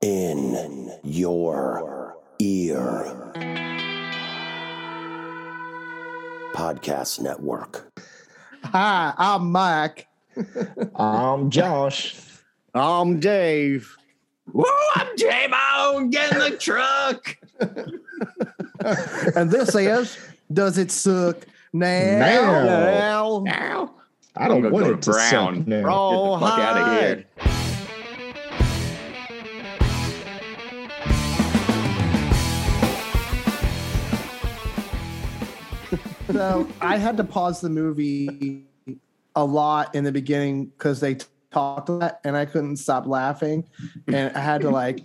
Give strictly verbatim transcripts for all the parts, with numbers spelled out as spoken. In Your Ear Podcast Network. Hi, I'm Mike. I'm Josh. I'm Dave. Woo, I'm J-Bone, get in the truck. And this is Does It Suck Now? Now. Now. I don't want go it to Brown. Suck now. Roll get the fuck high. Out of here. So I had to pause the movie a lot in the beginning because they t- talked a lot and I couldn't stop laughing. And I had to like,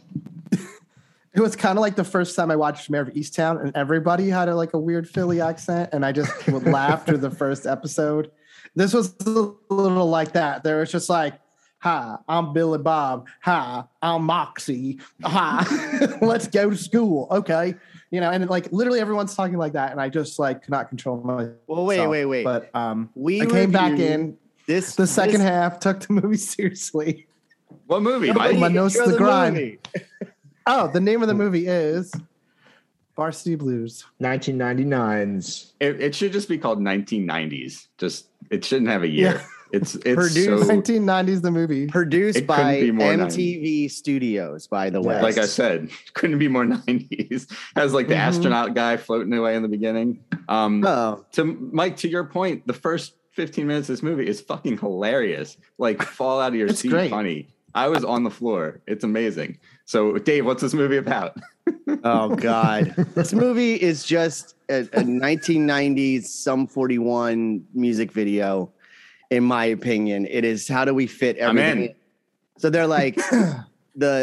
it was kind of like the first time I watched Mare of Easttown and everybody had a, like a weird Philly accent. And I just would laugh through the first episode. This was a little like that. There was just like, hi, I'm Billy Bob. Hi, I'm Moxie. Hi, let's go to school. Okay. You know, and like literally everyone's talking like that, and I just like could not control my. Well, wait, wait, wait. But um, we I came back in this the second this, half, took the movie seriously. What movie? No, my nose to the grind. Oh, the name of the movie is Varsity Blues. nineteen ninety-nines. It, it should just be called nineteen nineties. Just it shouldn't have a year. Yeah. It's it's produced, so, nineteen nineties the movie produced by M T V nineties. Studios, by the way. Yes. Like I said, couldn't be more nineties. Has like the mm-hmm. astronaut guy floating away in the beginning. Um, oh. To Mike, to your point, the first fifteen minutes of this movie is fucking hilarious. Like fall out of your seat, great. Funny. I was on the floor. It's amazing. So, Dave, what's this movie about? Oh God, this movie is just a, a nineteen nineties Sum forty-one music video. In my opinion, it is how do we fit everything? I'm in. So they're like the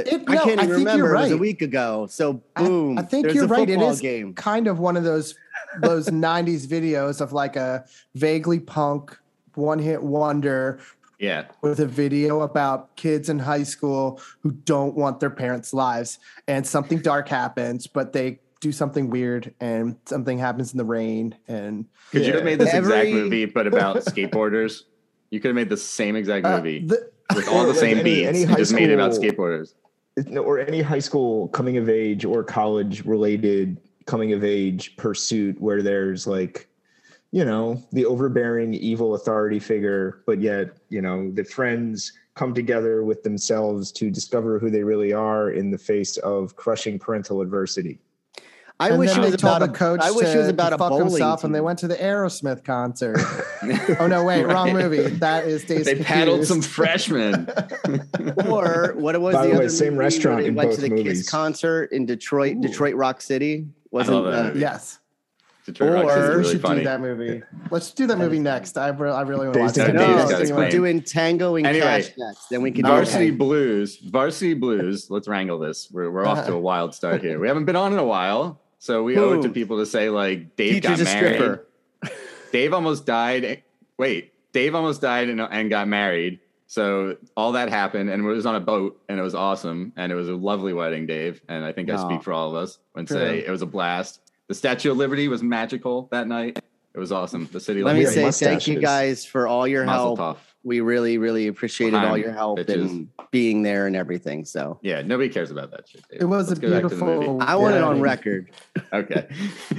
it, no, I can't even I remember. Right. It was a week ago. So boom, I, I think you're a right. It is game. Kind of one of those those nineties videos of like a vaguely punk one hit wonder. Yeah, with a video about kids in high school who don't want their parents' lives, and something dark happens, but they do something weird and something happens in the rain. And could yeah. you have made this Every... exact movie, but about skateboarders? You could have made the same exact movie uh, the, with all the same any, beats. Any high just school, made it about skateboarders. Or any high school coming of age or college related coming of age pursuit where there's like, you know, the overbearing evil authority figure, but yet, you know, the friends come together with themselves to discover who they really are in the face of crushing parental adversity. I wish, it was about a, coach I wish it was about a fuck himself, team. And they went to the Aerosmith concert. Oh no, wait, right. Wrong movie. That is Days They confused. Paddled some freshmen. Or what was By the, the way, other same movie restaurant in went both to the movies. Kiss concert in Detroit, Ooh. Detroit Rock City. Wasn't uh, yes. Detroit Rock City. Or really we should funny. Do that movie. Let's do that movie next. I, re- I really want to watch that. No, we're doing Tango and anyway, Cash next. Then we can Varsity do Blues. Varsity Blues. Let's wrangle this. We're we're off to a wild start here. We haven't been on in a while. So we Ooh. Owe it to people to say, like, Dave Teacher's got married. Dave almost died. Wait, Dave almost died and, and got married. So all that happened, and it was on a boat, and it was awesome, and it was a lovely wedding, Dave. And I think oh. I speak for all of us when True. Say it was a blast. The Statue of Liberty was magical that night. It was awesome. The city. Let me say mustaches. Thank you guys for all your Mazel help. Tov. We really, really appreciated Time, all your help bitches. And being there and everything. So yeah, nobody caars about that shit. David. It was Let's a beautiful. I want yeah. it on record. Okay.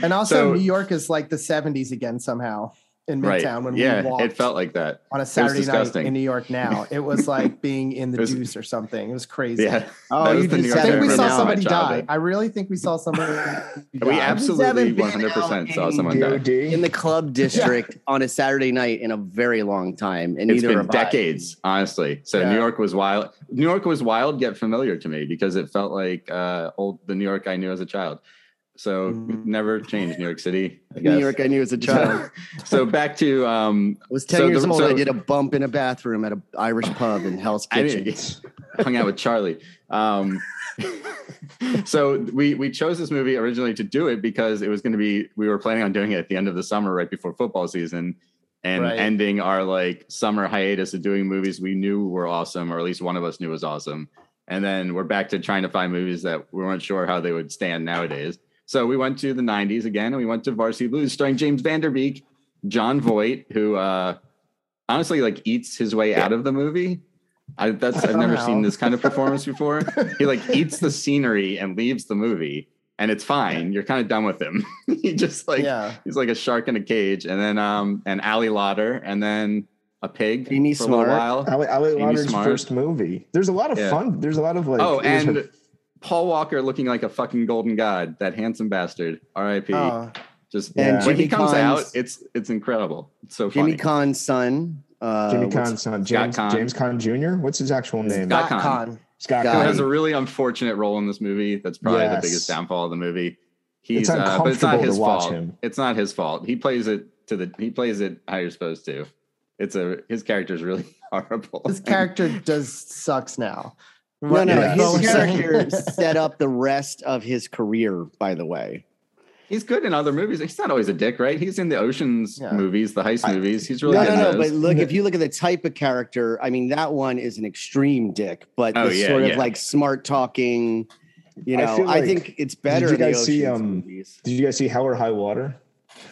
And also, so, New York is like the seventies again somehow in Midtown right. when yeah, we walked. It felt like that on a Saturday night in New York. Now it was like being in the was, Deuce or something. It was crazy. Yeah, oh, you just I think we saw somebody die. I really think we saw somebody. die. We absolutely one hundred percent saw someone die in the club district yeah. on a Saturday night in a very long time. And it's been decades, I. honestly. So yeah. New York was wild. New York was wild yet familiar to me because it felt like uh, old the New York I knew as a child. So never changed New York City. I guess. New York I knew as a child. So back to... Um, I was ten so years the, old. So I did a bump in a bathroom at an Irish pub in Hell's Kitchen. I hung out with Charlie. Um, so we, we chose this movie originally to do it because it was going to be... We were planning on doing it at the end of the summer right before football season and right. ending our like summer hiatus of doing movies we knew were awesome, or at least one of us knew was awesome. And then we're back to trying to find movies that we weren't sure how they would stand nowadays. So we went to the nineties again, and we went to Varsity Blues, starring James Van Der Beek, Jon Voight, who uh, honestly like eats his way yeah. out of the movie. I, that's, I've never seen this kind of performance before. He like eats the scenery and leaves the movie, and it's fine. You're kind of done with him. He just like, yeah. he's like a shark in a cage. And then, um, and Ali Larter, and then a pig Amy for Smart. a little while. Ali, Ali Larter's Smart. first movie. There's a lot of yeah. fun. There's a lot of like. Oh, and a... Paul Walker looking like a fucking golden god. That handsome bastard. R I P. Uh, just yeah. and when Jimmy he comes Caan's, out, it's it's incredible. It's so funny. Jimmy Caan's son. Uh, Jimmy Caan's son, James, Caan. James Caan Junior What's his actual name? Scott Caan. Scott Caan. Who has a really unfortunate role in this movie. That's probably yes. the biggest downfall of the movie. He's, it's uncomfortable uh, but it's not his to watch fault. him. It's not his fault. He plays it to the. He plays it how you're supposed to. It's a. His character's really horrible. His character does sucks now. No, no, yeah. his character set up the rest of his career. By the way. He's good in other movies. He's not always a dick, right? He's in the Ocean's yeah. movies, the heist I, movies. He's really no, good no, no. But look, if you look at the type of character, I mean, that one is an extreme dick, but oh, this yeah, sort yeah. of like smart talking. You know, I, like, I think it's better. Did you guys see? Um, movies. Did you guys see Hell or High Water?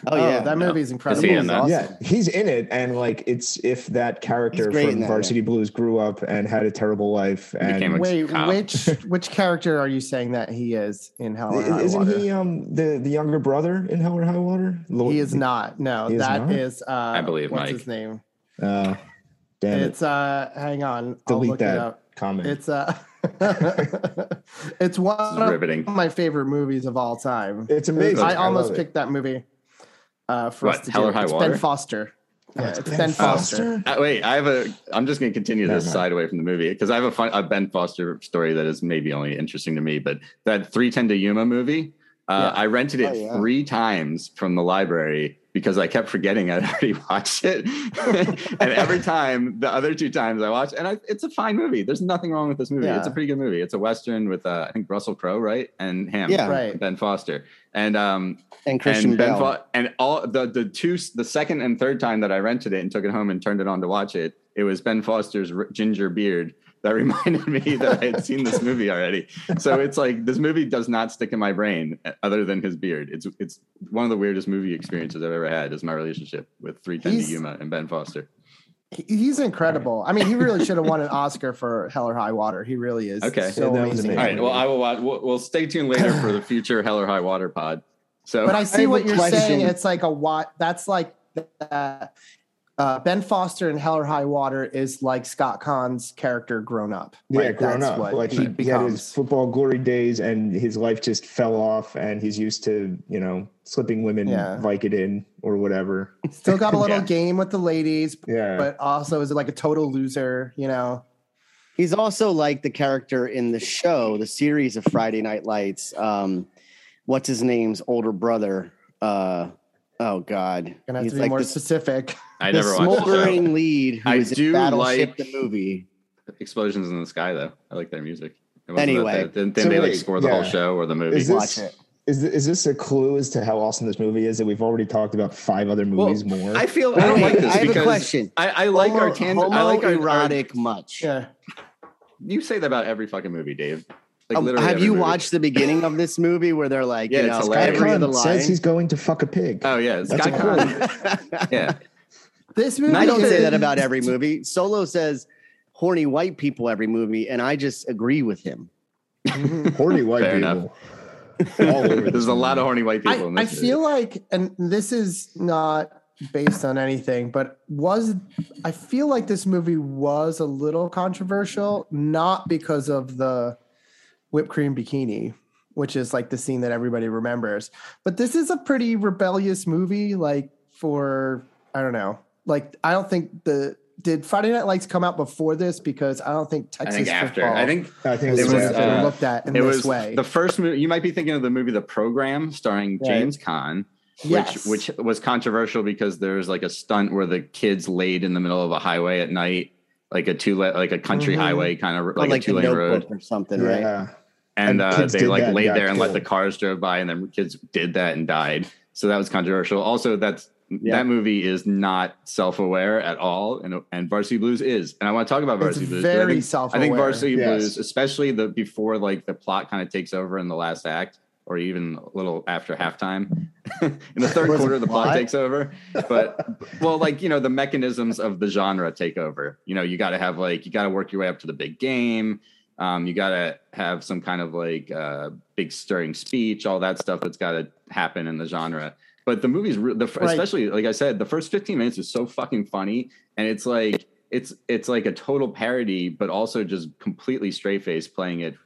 Oh yeah, oh, that no. movie is incredible. Is he in that? Awesome. Yeah, he's in it, and like it's if that character from that, Varsity yeah. Blues grew up and had a terrible life. And wait, which which character are you saying that he is in Hell or High Isn't Water? He um the, the younger brother in Hell or High Water? Lord, he is not. No, is that not? is uh, I believe what's Mike. his name? Uh, damn it's it. uh hang on, delete I'll look that it up. comment. It's uh it's one of riveting. my favorite movies of all time. It's amazing. I, I almost picked it. that movie. Uh, for what, us to Hell do. Or High it's Water? Ben Foster. Yeah, it's Ben, Ben Foster. Foster. Uh, wait, I have a. I'm just going to continue this no, no. side away from the movie because I have a fun a Ben Foster story that is maybe only interesting to me. But that three ten to Yuma movie, uh, yeah. I rented it oh, yeah. three times from the library because I kept forgetting I'd already watched it. And every time, the other two times I watched, and I, it's a fine movie. There's nothing wrong with this movie. Yeah. It's a pretty good movie. It's a Western with uh, I think Russell Crowe, right, and him, yeah, right, Ben Foster, and um. And Christian and Ben Bale. Fa- and all the the two the second and third time that I rented it and took it home and turned it on to watch it, it was Ben Foster's r- ginger beard that reminded me that I had seen this movie already. So it's like this movie does not stick in my brain other than his beard. It's it's one of the weirdest movie experiences I've ever had is my relationship with three ten to Yuma and Ben Foster. He's incredible. I mean, he really should have won an Oscar for Hell or High Water. He really is. Okay, so yeah, amazing. amazing. All right. Well, I will watch. We'll, we'll stay tuned later for the future Hell or High Water pod. So, but I see I what you're question. saying. It's like a what? That's like uh, uh, Ben Foster in Hell or High Water is like Scott Caan's character grown up. Yeah, like, grown that's up. What like he, he had his football glory days, and his life just fell off, and he's used to you know slipping women yeah. Vicodin or whatever. Still got a little yeah. game with the ladies, yeah. but also is like a total loser. You know, he's also like the character in the show, the series of Friday Night Lights. Um, What's his name's older brother? Uh, oh God, gonna have He's to be like more the, specific. I never watched the smoldering lead. Who I is do in Battleship like the movie. Explosions in the Sky, though. I like their music. Anyway, then so they wait, like score the yeah. whole show or the movie. Is this, Watch it. Is, is this a clue as to how awesome this movie is that we've already talked about five other movies well, more? I feel I don't like this. I have a question. I, I like homo, our tangent. I like erotic our, much. Yeah. You say that about every fucking movie, Dave. Like have you movie. watched the beginning of this movie where they're like, yeah, you know, Scott Caan says he's going to fuck a pig. Oh yeah, Scott Caan. yeah, this movie. And I don't is... say that about every movie. Solo says horny white people every movie, and I just agree with him. Horny white Fair people. All over. There's a lot of horny white people. I, in this I feel movie. like, and this is not based on anything, but was I feel like this movie was a little controversial, not because of the whipped cream bikini, which is like the scene that everybody remembers. But this is a pretty rebellious movie, like for, I don't know. Like, I don't think the, did Friday Night Lights come out before this? Because I don't think Texas I think after. football I think, I think it was uh, looked at in it this was way. The first movie, you might be thinking of the movie The Program starring right. James Caan, which, yes. which was controversial because there was like a stunt where the kids laid in the middle of a highway at night, like a two la- like a country mm-hmm. highway kind of like, like a two lane road or something, right? Yeah. And, and uh, they like laid there and killed. let the cars drove by, and then kids did that and died. So that was controversial. Also, that's yeah. that movie is not self-aware at all, and and Varsity Blues is. And I want to talk about Varsity it's Blues. Very I think, self-aware. I think Varsity yes. Blues, especially the before like the plot kind of takes over in the last act, or even a little after halftime. In the third quarter, the plot takes over. But, well, like, you know, the mechanisms of the genre take over. You know, you got to have, like, you got to work your way up to the big game. Um, you got to have some kind of, like, uh, big stirring speech, all that stuff that's got to happen in the genre. But the movie's, re- the, right. especially, like I said, the first fifteen minutes is so fucking funny. And it's like, it's it's like a total parody, but also just completely straight-faced playing it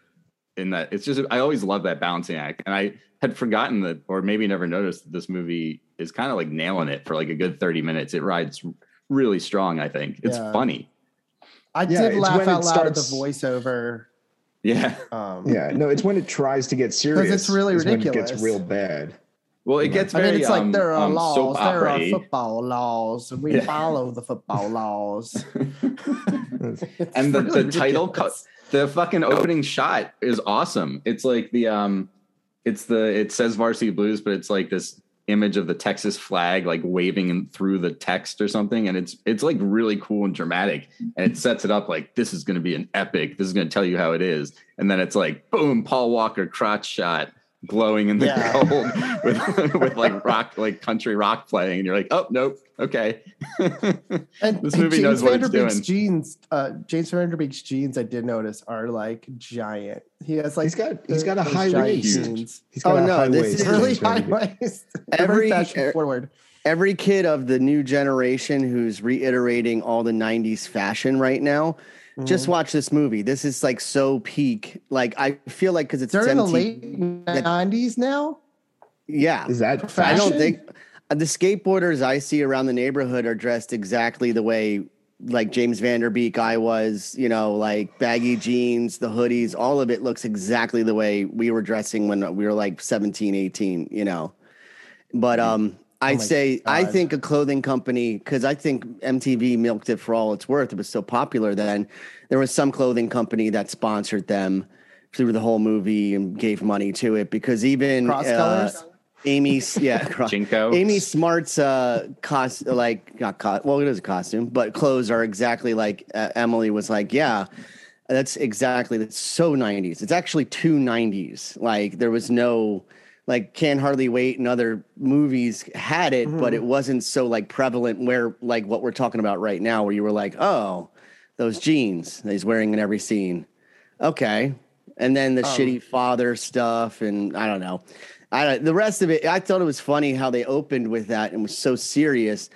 in that. It's just, I always love that balancing act. And I had forgotten that, or maybe never noticed that this movie is kind of like nailing it for like a good thirty minutes. It rides really strong, I think. It's yeah. funny. I yeah, did laugh out loud starts... at the voiceover. Yeah. Um, yeah. No, it's when it tries to get serious. Because it's really ridiculous. When it gets real bad. Well, it gets very, I mean, it's um, like there are um, laws, there are football laws, and we yeah. follow the football laws. And the, really the title, co- the fucking opening shot is awesome. It's like the, um, it's the, it says Varsity Blues, but it's like this image of the Texas flag, like waving through the text or something. And it's, it's like really cool and dramatic, and it sets it up like, this is going to be an epic. This is going to tell you how it is. And then it's like, boom, Paul Walker crotch shot. Glowing in the yeah. cold with, with like rock, like country rock playing, and you're like, oh nope, okay. And this movie James knows what it's doing. Jeans, uh, James Van Der Beek's jeans, I did notice, are like giant. He has like he's got he's got a high waist. Jeans. He's got oh no, high this waist. Is really high waist. Every fashion forward. Every kid of the new generation who's reiterating all the nineties fashion right now. Mm-hmm. Just watch this movie. This is like so peak. Like I feel like because it's during the late nineties now. Yeah, is that fashion? I don't think uh, the skateboarders I see around the neighborhood are dressed exactly the way like James Van Der Beek I was. You know, like baggy jeans, the hoodies, all of it looks exactly the way we were dressing when we were like seventeen, eighteen. You know, but um. I'd oh say God. I think a clothing company, because I think M T V milked it for all it's worth. It was so popular then. There was some clothing company that sponsored them through the whole movie and gave money to it, because even Cross uh, Amy's yeah, Jinko. Amy Smart's uh, cost like not cost, well, it is a costume, but clothes are exactly like uh, Emily was like, yeah. That's exactly that's so nineties. It's actually two nineties. Like there was no. Like Can't Hardly Wait and other movies had it, mm-hmm. but it wasn't so like prevalent where like what we're talking about right now, where you were like, oh, those jeans that he's wearing in every scene. Okay. And then the um, shitty father stuff. And I don't know. I the rest of it, I thought it was funny how they opened with that and was so serious.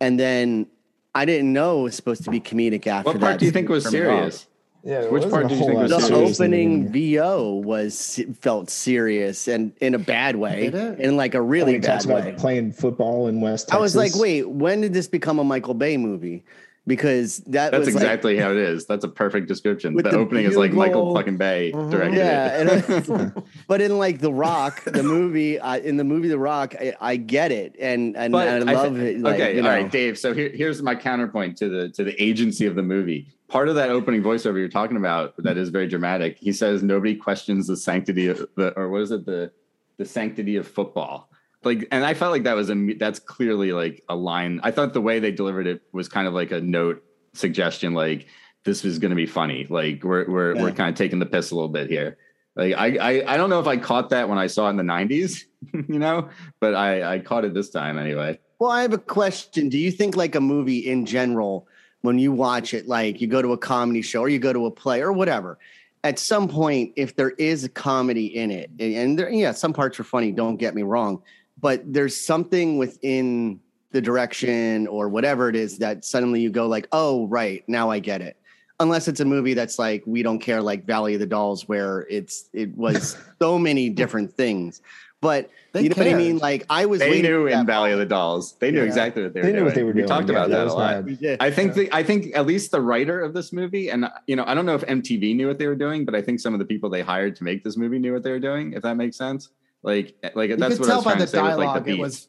And then I didn't know it was supposed to be comedic after that. What part do you think was serious? Yeah, which part did you think was serious? The opening V O was felt serious and in a bad way, in like a really bad way. Playing football in West Texas. I was like, wait, when did this become a Michael Bay movie? Because that that's was exactly like, how it is. That's a perfect description. The opening is like Michael fucking Bay directed it. Yeah, but in like The Rock, the movie, uh, in the movie The Rock, I, I get it, and and I love it. Like, okay, all right, Dave. So here, here's my counterpoint to the to the agency of the movie. Part of that opening voiceover you're talking about that is very dramatic. He says nobody questions the sanctity of the, or what is it, the the sanctity of football. Like, and I felt like that was a, that's clearly like a line. I thought the way they delivered it was kind of like a note suggestion, like this is going to be funny. Like we're we're yeah. we're kind of taking the piss a little bit here. Like I, I I don't know if I caught that when I saw it in the nineties, you know, but I I caught it this time anyway. Well, I have a question. Do you think like a movie in general, when you watch it, like you go to a comedy show or you go to a play or whatever, at some point, if there is a comedy in it, and there, yeah, some parts are funny. Don't get me wrong. But there's something within the direction or whatever it is that suddenly you go like, oh, right, now I get it. Unless it's a movie that's like, we don't care, like Valley of the Dolls, where it's it was so many different things. But they you know cared. What I mean? Like I was They knew in Valley of the Dolls. They knew yeah. exactly what they were they knew doing. What they were we doing. talked yeah, about that, that a lot. Did, I think yeah. the, I think at least the writer of this movie, and you know, I don't know if M T V knew what they were doing, but I think some of the people they hired to make this movie knew what they were doing, if that makes sense. Like, like you that's what I was trying to say. You could tell by the dialogue, it was,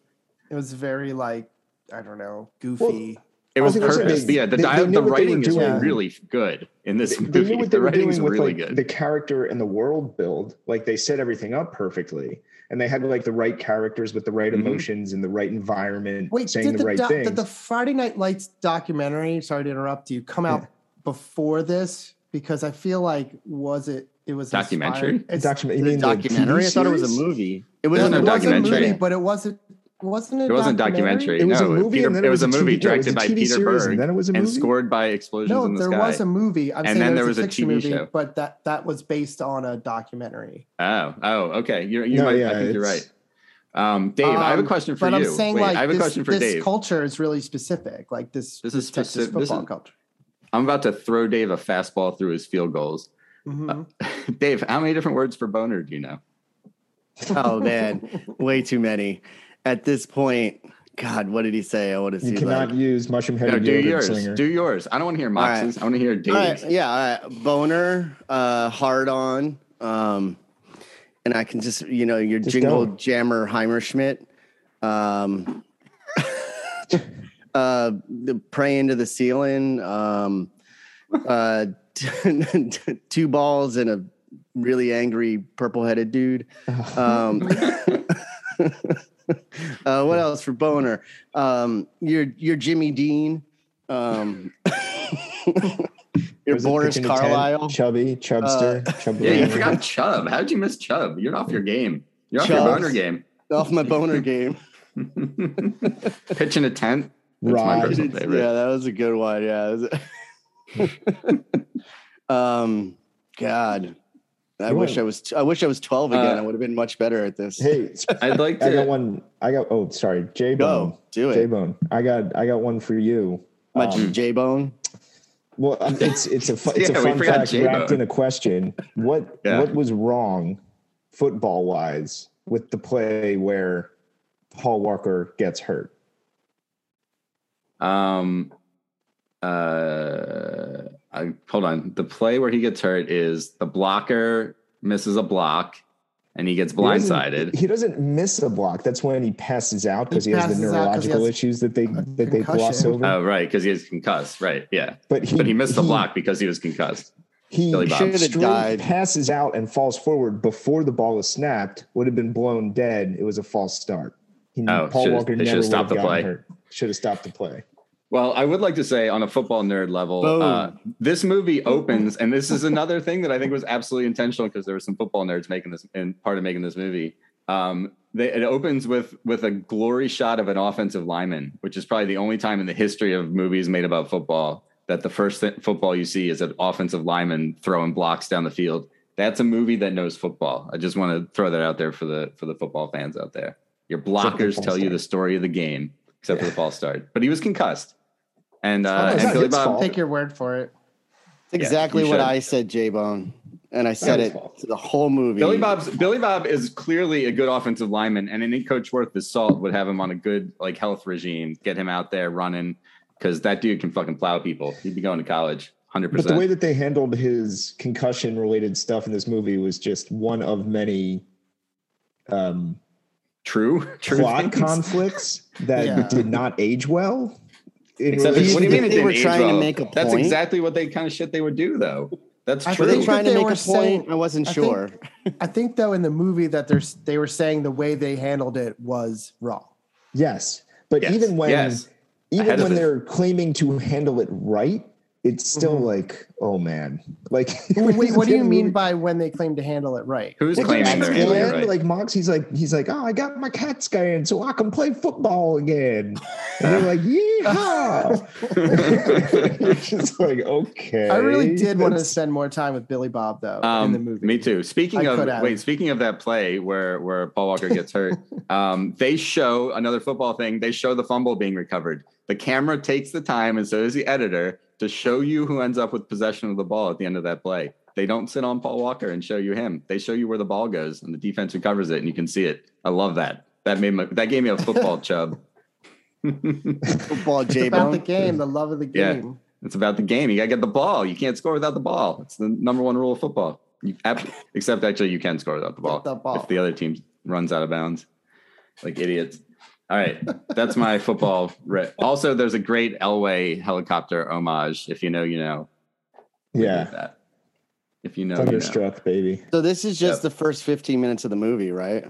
it was very like, I don't know, goofy. Well, it was purposed. Yeah, the, they, dialogue, they the writing is really good in this they, movie. They knew what they the were doing with really like, the character and the world build. Like they set everything up perfectly, and they had like the right characters with the right mm-hmm. emotions and the right environment, Wait, saying did the, the right do- things. Did the Friday Night Lights documentary? Sorry to interrupt you. Come out yeah. before this? because I feel like was it it was documentary. It's documentary. Documentary. I thought it was a movie. It was, no, no, it was a movie, but it wasn't. Wasn't it? It wasn't documentary. documentary. It was no, a movie. Peter, and then it was a movie directed by Peter Berg, and then it was a movie and scored by Explosions no, in the Sky. No, there was a movie. I'm and then there was, was a T V movie, show, but that that was based on a documentary. Oh, oh, okay. You're, you no, might, yeah, I think you're right. Um, Dave, um, I have a question for but you. I'm saying Wait, like I have this, a question for this Dave. Culture is really specific. Like this. This, this is Texas specific, football this is, culture. I'm about to throw Dave a fastball through his field goals. Mm-hmm. Uh, Dave, how many different words for boner do you know? Oh man, way too many. At this point, God, what did he say? I want to see. You cannot like, use mushroom-headed. No, do yours. Slinger. Do yours. I don't want to hear Mox's. Right. I want to hear Dave's. Right. Yeah, all right. Boner, uh, hard on, um, and I can just, you know, your just jingle don't. Jammer Heimerschmidt, um, uh, the pray into the ceiling, um, uh, two balls and a really angry purple-headed dude. Um, Uh, what else for boner? Um, your your Jimmy Dean, um, your Boris Carlisle, Chubby, Chubster. Uh, Chub yeah, you forgot Chubb. How did you miss Chubb? You're off your game. You're off Chubbs, your boner game. Off my boner game. Pitching a tent. That's my personal favorite. Yeah, that was a good one. Yeah. A um, God. I you wish went. I was. I wish I was twelve again. Uh, I would have been much better at this. Hey, I'd like to. I got one. I got. Oh, sorry, J Bone. No, do it, J Bone. I got. I got one for you. My um, J Bone. Well, um, it's it's a fu- it's yeah, a fun fact J-Bone. Wrapped in a question. What yeah. what was wrong, football wise, with the play where Paul Walker gets hurt? Um. Uh. I, hold on. The play where he gets hurt is the blocker misses a block and he gets blindsided. He doesn't, he doesn't miss a block. That's when he passes out because he, he has the neurological has issues that they that they gloss over. Oh, right. Because he is concussed. Right. Yeah. But he, but he missed the he, block because he was concussed. He should have died. Passes out and falls forward before the ball is snapped, would have been blown dead. It was a false start. He, oh, Paul Walker never would have gotten hurt. Should have stopped the play. Well, I would like to say on a football nerd level, uh, this movie opens, and this is another thing that I think was absolutely intentional because there were some football nerds making this and part of making this movie. Um, they, it opens with with a glory shot of an offensive lineman, which is probably the only time in the history of movies made about football that the first th- football you see is an offensive lineman throwing blocks down the field. That's a movie that knows football. I just want to throw that out there for the for the football fans out there. Your blockers tell you the story of the game. Except for the false start, but he was concussed, and uh, oh, and Billy Bob. Take your word for it. It's exactly yeah, what I said, J Bone, and I said it to the whole movie. Billy Bob's Billy Bob is clearly a good offensive lineman, and any coach worth his salt would have him on a good like health regime, get him out there running, because that dude can fucking plow people. He'd be going to college. one hundred percent. But the way that they handled his concussion related stuff in this movie was just one of many. Um, True, true plot things. conflicts that yeah. did not age well. Except, what do you mean it didn't age well? That's point. exactly what they kind of shit they would do, though. That's true. Were they trying to they make a saying, point? I wasn't I sure. Think, I think, though, in the movie that they're, they were saying the way they handled it was wrong. Yes, but yes. even when yes. even Ahead when they're it. claiming to handle it right, it's still mm-hmm. like, oh man, like. Wait, what do you mean by when they claim to handle it right? Who's well, claiming they're handling it right? Like Mox, he's like, he's like, oh, I got my cat scan, so I can play football again. And they're like, yeehaw! You're just like, okay. I really did want to spend more time with Billy Bob though um, in the movie. Me too. Speaking I of wait, speaking of that play where where Paul Walker gets hurt, um, they show another football thing. They show the fumble being recovered. The camera takes the time, and so does the editor, to show you who ends up with possession of the ball at the end of that play. They don't sit on Paul Walker and show you him. They show you where the ball goes and the defense recovers it and you can see it. I love that. That made my, that gave me a football chub. Football J-Bone. It's about the game, the love of the game. Yeah, it's about the game. You got to get the ball. You can't score without the ball. It's the number one rule of football. You, except actually you can score without the ball, the ball if the other team runs out of bounds like idiots. All right, that's my football. Re- also, there's a great Elway helicopter homage. If you know, you know. Yeah. That. If you know, Thunderstruck, you know. Baby. So this is just yep. the first fifteen minutes of the movie, right?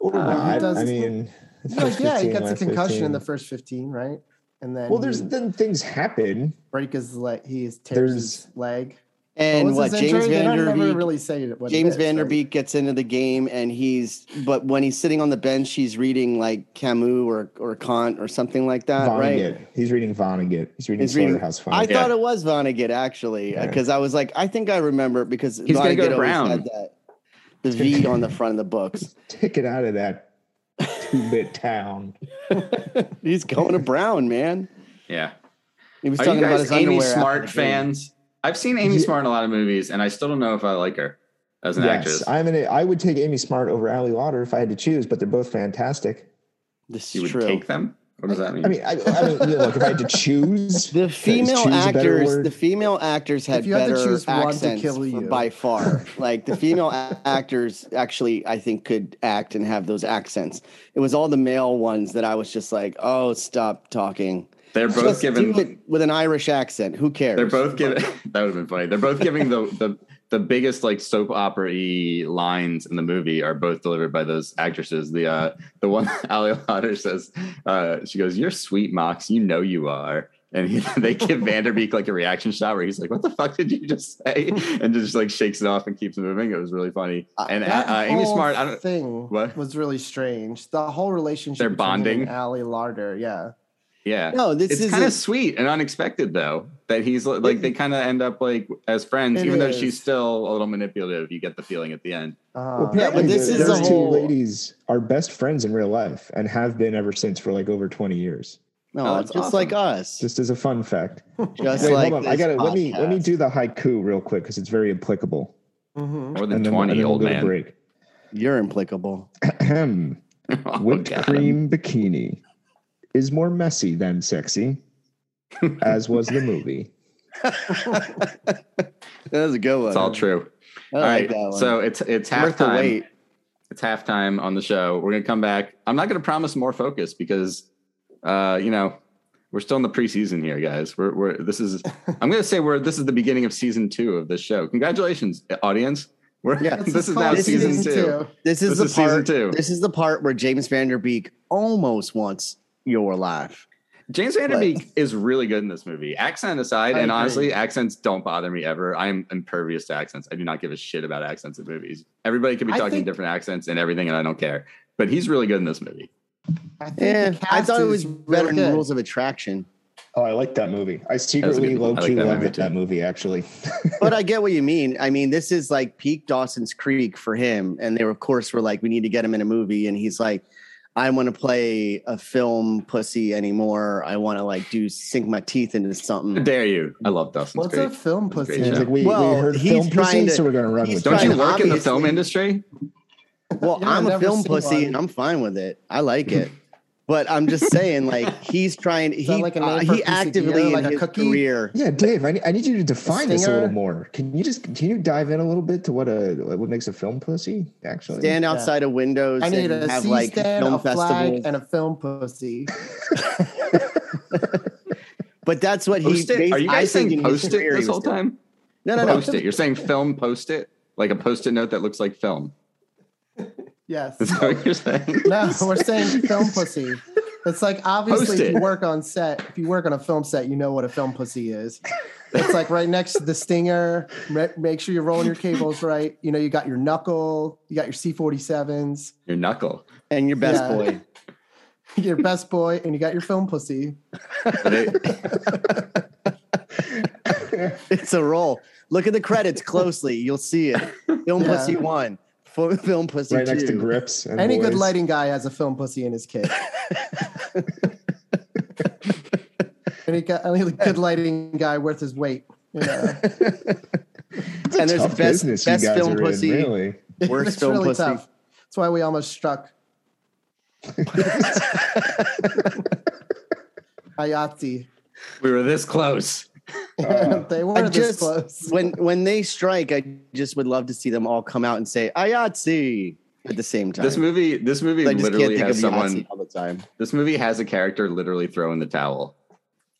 Or not. Uh, I mean, like, yeah, he gets a concussion fifteen. In the first fifteen, right? And then well, there's then things happen. Break his leg. He tears his leg. And what, what James Van Der Beek really say what James is, Van Der Beek right? gets into the game, and he's but when he's sitting on the bench, he's reading like Camus or or Kant or something like that, Vonnegut. right? He's reading Vonnegut. He's reading Slaughterhouse-Five. I yeah. thought it was Vonnegut actually, because yeah. I was like, I think I remember it because he's Vonnegut go to Brown. always had that the V on the front of the books. Take it out of that two-bit town. He's going to Brown, man. Yeah, he was Are talking you guys about his Amy underwear Smart fans. I've seen Amy Smart in a lot of movies, and I still don't know if I like her as an yes, actress. I'm an, I would take Amy Smart over Ali Larter if I had to choose, but they're both fantastic. This you would true. take them? What does that mean? I mean, I, I mean look, if I had to choose, the female choose actors, the female actors had better had accents for, by far. Like the female actors actually, I think, could act and have those accents. It was all the male ones that I was just like, oh, stop talking. They're both Just given do it with an Irish accent. Who cares? They're both giving. That would have been funny. They're both giving the the the biggest like soap opera-y lines in the movie are both delivered by those actresses. The uh the one Ali Larter says, uh, she goes, "You're sweet, Mox. You know you are." And he, they give Van Der Beek like a reaction shot where he's like, "What the fuck did you just say?" And just like shakes it off and keeps moving. It was really funny. And uh, uh, Amy Smart, I don't thing what? was really strange. The whole relationship. They're bonding. And Ali Larter, yeah. Yeah, no, this it's is kind of sweet and unexpected, though, that he's like they kind of end up like as friends, even is. though she's still a little manipulative. You get the feeling at the end. Uh, well, yeah, but this the, is those two whole... ladies are best friends in real life and have been ever since for like over twenty years. No, oh, it's just awesome. like us. Just as a fun fact. Just Wait, like hold on. I got to let me let me do the haiku real quick because it's very applicable. Mm-hmm. More than twenty, we'll, old we'll man. Break. You're implicable. oh, Whipped God. cream bikini is more messy than sexy, as was the movie. That was a good one. It's all true. I all like right, so it's it's halftime. It's halftime on the show. We're gonna come back. I'm not gonna promise more focus because, uh, you know, we're still in the preseason here, guys. We're we're this is. I'm gonna say we're this is the beginning of season two of this show. Congratulations, audience. We're, yeah, this, this is now this season, season two. two. This is, this the is part, season two. This is the part where James Van Der Beek almost wants your life. James Van Der Beek is really good in this movie. Accent aside, I and agree. honestly, accents don't bother me ever. I'm impervious to accents. I do not give a shit about accents in movies. Everybody could be talking think, different accents and everything, and I don't care. But he's really good in this movie. I, yeah, I thought it was better than Rules of Attraction. Oh, I like that movie. I secretly low-key love it, that movie, actually. But I get what you mean. I mean, this is like peak Dawson's Creek for him. And they, of course, were like, we need to get him in a movie. And he's like, I want to play a film pussy anymore. I want to like do sink my teeth into something. Dare you? I love Dawson's What's Creek. What's a film pussy? It's like we, well, we heard film pussy, to, so we're going to run with it. Don't you work in the film industry? Well, yeah, I'm I've a film pussy, one. and I'm fine with it. I like it, but I'm just saying, like he's trying. He like uh, he actively like in a his cookie? career. Yeah, Dave, I need, I need you to define this a little more. Can you just can you dive in a little bit to what a what makes a film pussy actually? Stand outside yeah. of windows. I need and a have C like stand, film a flag, and a film pussy. But that's what post he. It? Based, Are you guys I saying post it this whole time? Doing. No, no, no. Post it. You're saying film post it, like a post it note that looks like film. Yes. Is that what you're saying? No, we're saying film pussy. It's like obviously if you work on set, if you work on a film set, you know what a film pussy is. It's like right next to the stinger. Make sure you're rolling your cables right. You know, you got your knuckle, you got your C forty-sevens, your knuckle, and your best yeah. boy. Your best boy, and you got your film pussy. It's a roll. Look at the credits closely. You'll see it. Film yeah. pussy one. Film pussy right too. next to grips. And Any boys. good lighting guy has a film pussy in his kit. Any good lighting guy worth his weight. Yeah. And there's best business best film pussy, in, really. worst it's film really pussy. Tough. That's why we almost struck. Ayati. We were this close. Uh, they were I just, this close. When when they strike, I just would love to see them all come out and say "Ayatsi" at the same time. This movie, this movie literally has someone all the time. This movie has a character literally throw in the towel.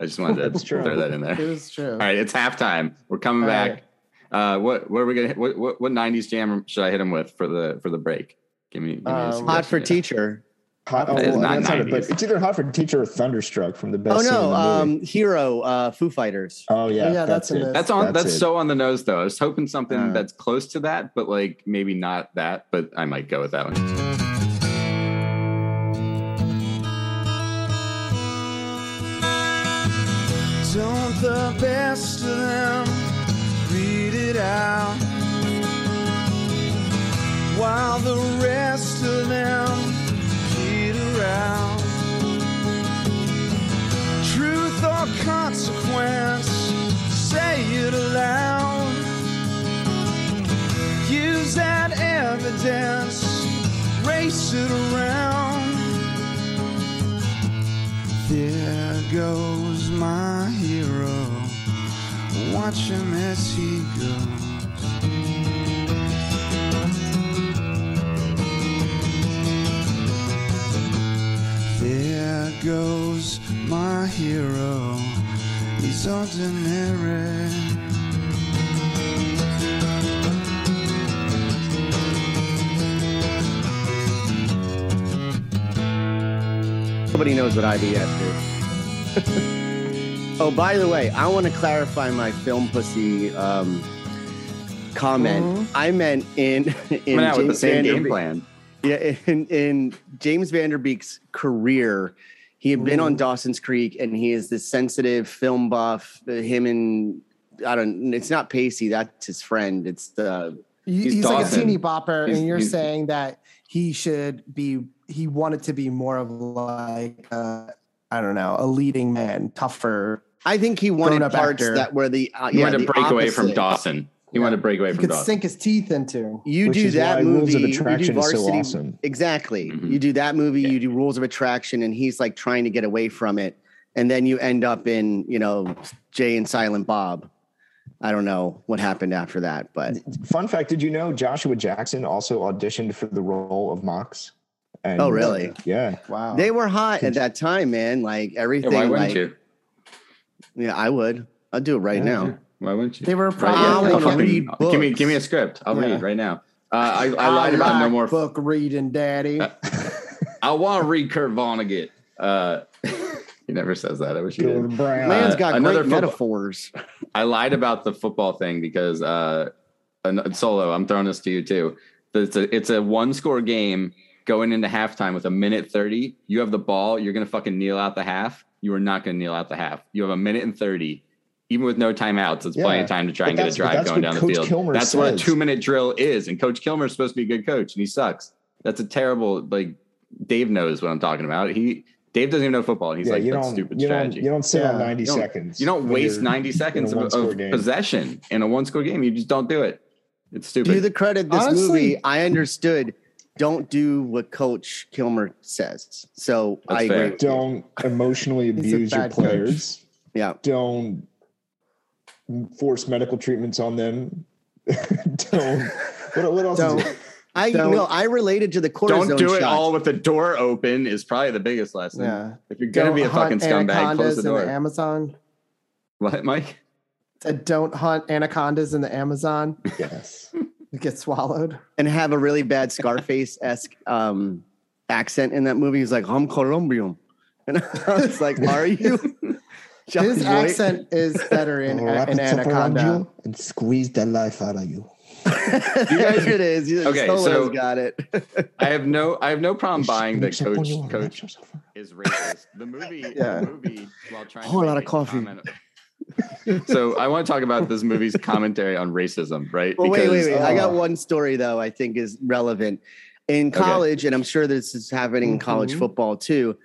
I just wanted to throw true. that in there. It was true. All right, it's halftime. We're coming all back. Right. Uh, what what are we gonna? What, what what nineties jam should I hit him with for the for the break? Give me, give me um, a hot for yeah. teacher. Hot, oh, it's, well, not it, but it's either Hot for Teacher or Thunderstruck from the best. Oh no, um, Hero, uh, Foo Fighters. Oh yeah, oh, yeah, that's that's, it. that's on. That's, that's so on the nose though. I was hoping something uh, that's close to that, but like maybe not that. But I might go with that one. Don't the best of them read it out, while the rest of them get around. Truth or consequence, say it aloud. Use that evidence, race it around. There goes my hero, watch him as he goes. There goes my hero, he's ordinary. Nobody knows what I B S is. Oh, by the way, I want to clarify my film pussy um, comment. Mm-hmm. I meant in in James with the same Vander game Be- plan. Yeah, in, in James Van Der Beek's career, he had been Ooh. on Dawson's Creek, and he is this sensitive film buff. Him and I don't. It's not Pacey. That's his friend. It's the he's, he's like a teeny bopper, he's, and you're saying that he should be. He wanted to be more of like, uh, I don't know, a leading man, tougher. I think he wanted parts actor. that were the uh, He yeah, wanted to break opposite. away from Dawson. He yeah. wanted to break away from Dawson. He could Dawson. sink his teeth into. You do that movie. Rules of Attraction is so awesome. Exactly. Mm-hmm. You do that movie, yeah. you do Rules of Attraction, and he's like trying to get away from it. And then you end up in, you know, Jay and Silent Bob. I don't know what happened after that, but. Fun fact, did you know Joshua Jackson also auditioned for the role of Mox? And oh really? Yeah. Wow. They were hot at that time, man. Like everything. Yeah, why wouldn't like, you? Yeah, I would. I'll do it right yeah, now. Why wouldn't you? They were probably. Right, yeah. I'll read books. Give me, give me a script. I'll yeah. read right now. Uh, I, I lied I about like no more book reading, Daddy. Uh, I want to read Kurt Vonnegut. Uh, he never says that. I wish he did. Uh, Man's got great football. metaphors. I lied about the football thing because uh, Solo. I'm throwing this to you too. It's a, it's a one score game. Going into halftime with a minute thirty, you have the ball. You're going to fucking kneel out the half. You are not going to kneel out the half. You have a minute and thirty, even with no timeouts. It's yeah, plenty of time to try and get a drive going down Coach the field. Kilmer that's says. what a two-minute drill is. And Coach Kilmer is supposed to be a good coach, and he sucks. That's a terrible. Like Dave knows what I'm talking about. He Dave doesn't even know football. And he's yeah, like, you that's stupid you strategy. Don't, you don't sit yeah. on ninety you seconds. You don't waste ninety seconds of, of possession in a one-score game. You just don't do it. It's stupid. To the credit, this Honestly, movie, I understood. Don't do what Coach Kilmer says. So That's I agree. Don't emotionally abuse your players. Coach. Yeah. Don't force medical treatments on them. don't. What, what else? Don't. Is it? I don't. No. I related to the cortisone. Don't do it shots. all with the door open is probably the biggest lesson. Yeah. If you're gonna don't be a fucking scumbag, close the door. In the Amazon. What, Mike? Uh, don't hunt anacondas in the Amazon. Yes. Get swallowed and have a really bad Scarface-esque um, accent in that movie. He's like, I'm Colombian. And I was like, are you? Jon His Voight? accent is better in, in Anaconda. And squeeze the life out of you. you guys, it is. You okay, so got it. I have no, I have no problem you buying that Coach Coach is racist. The movie, yeah. the movie, while trying a whole to lot of coffee. Comment, so I want to talk about this movie's commentary on racism, right? Well, because, wait, wait, wait. Uh, I got one story, though, I think is relevant. In college, okay. and I'm sure this is happening in college mm-hmm. football, too,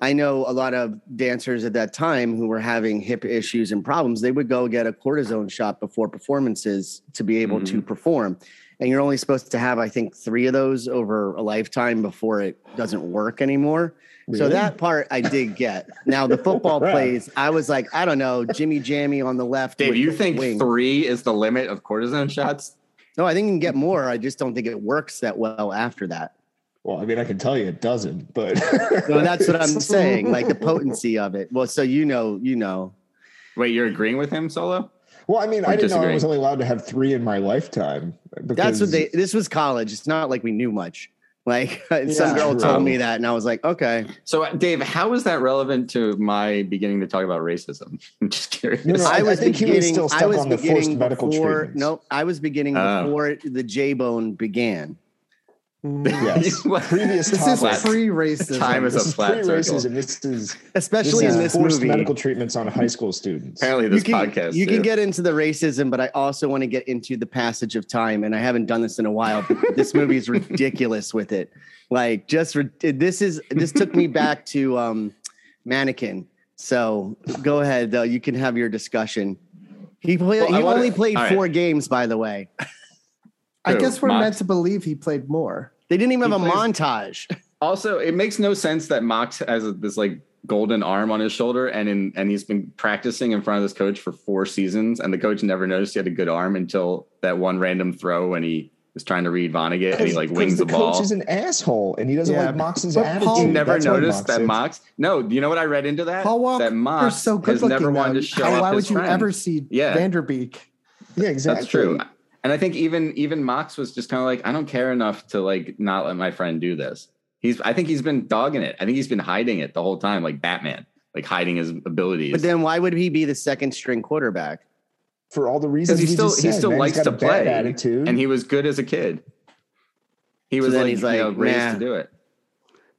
I know a lot of dancers at that time who were having hip issues and problems. They would go get a cortisone shot before performances to be able mm-hmm. to perform. And you're only supposed to have, I think, three of those over a lifetime before it doesn't work anymore. Really? So that part I did get. Now, the football right. plays, I was like, I don't know, Jimmy Jammy on the left. Dave, you think wing. three is the limit of cortisone shots? No, I think you can get more. I just don't think it works that well after that. Well, I mean, I can tell you it doesn't, but. No, that's what I'm saying, like the potency of it. Well, so you know, you know. Wait, you're agreeing with him, Solo? Well, I mean, I didn't know I was only allowed to have three in my lifetime. That's what they, this was college. It's not like we knew much. Like yeah, some girl told um, me that, and I was like, okay. So, Dave, how is that relevant to my beginning to talk about racism? I'm just curious. No, no, I, I was think beginning. He was still stuck I was on the forced medical treatment. No, I was beginning uh, before the J-bone began. Yes. Previous this is pre-racism. Time is a flat racism. This is especially this is in this forced movie. Medical treatments on high school students. Apparently, this you can, podcast. You too. Can get into the racism, but I also want to get into the passage of time. And I haven't done this in a while. But this movie is ridiculous with it. Like, just this is this took me back to um, Mannequin. So go ahead, though. You can have your discussion. He play, well, he wanna, only played four right. games, by the way. I guess we're Mon- meant to believe he played more. They didn't even he have a plays. montage. Also, it makes no sense that Mox has this like golden arm on his shoulder, and in and he's been practicing in front of this coach for four seasons, and the coach never noticed he had a good arm until that one random throw when he was trying to read Vonnegut and he like wings the, the ball. The coach is an asshole, and he doesn't yeah, like Mox's attitude. Paul, he never That's noticed Mox that is. Mox. No, you know what I read into that? Paul Walker, that Mox so has never wanted though. to show How, up. Why would you friend. ever see yeah. Van Der Beek? Yeah, exactly. That's true. And I think even even Mox was just kind of like, I don't care enough to like not let my friend do this. He's I think he's been dogging it. I think he's been hiding it the whole time, like Batman, like hiding his abilities. But then why would he be the second string quarterback? For all the reasons he still he still likes to play, and he was good as a kid. He was like, you know, raised to do it.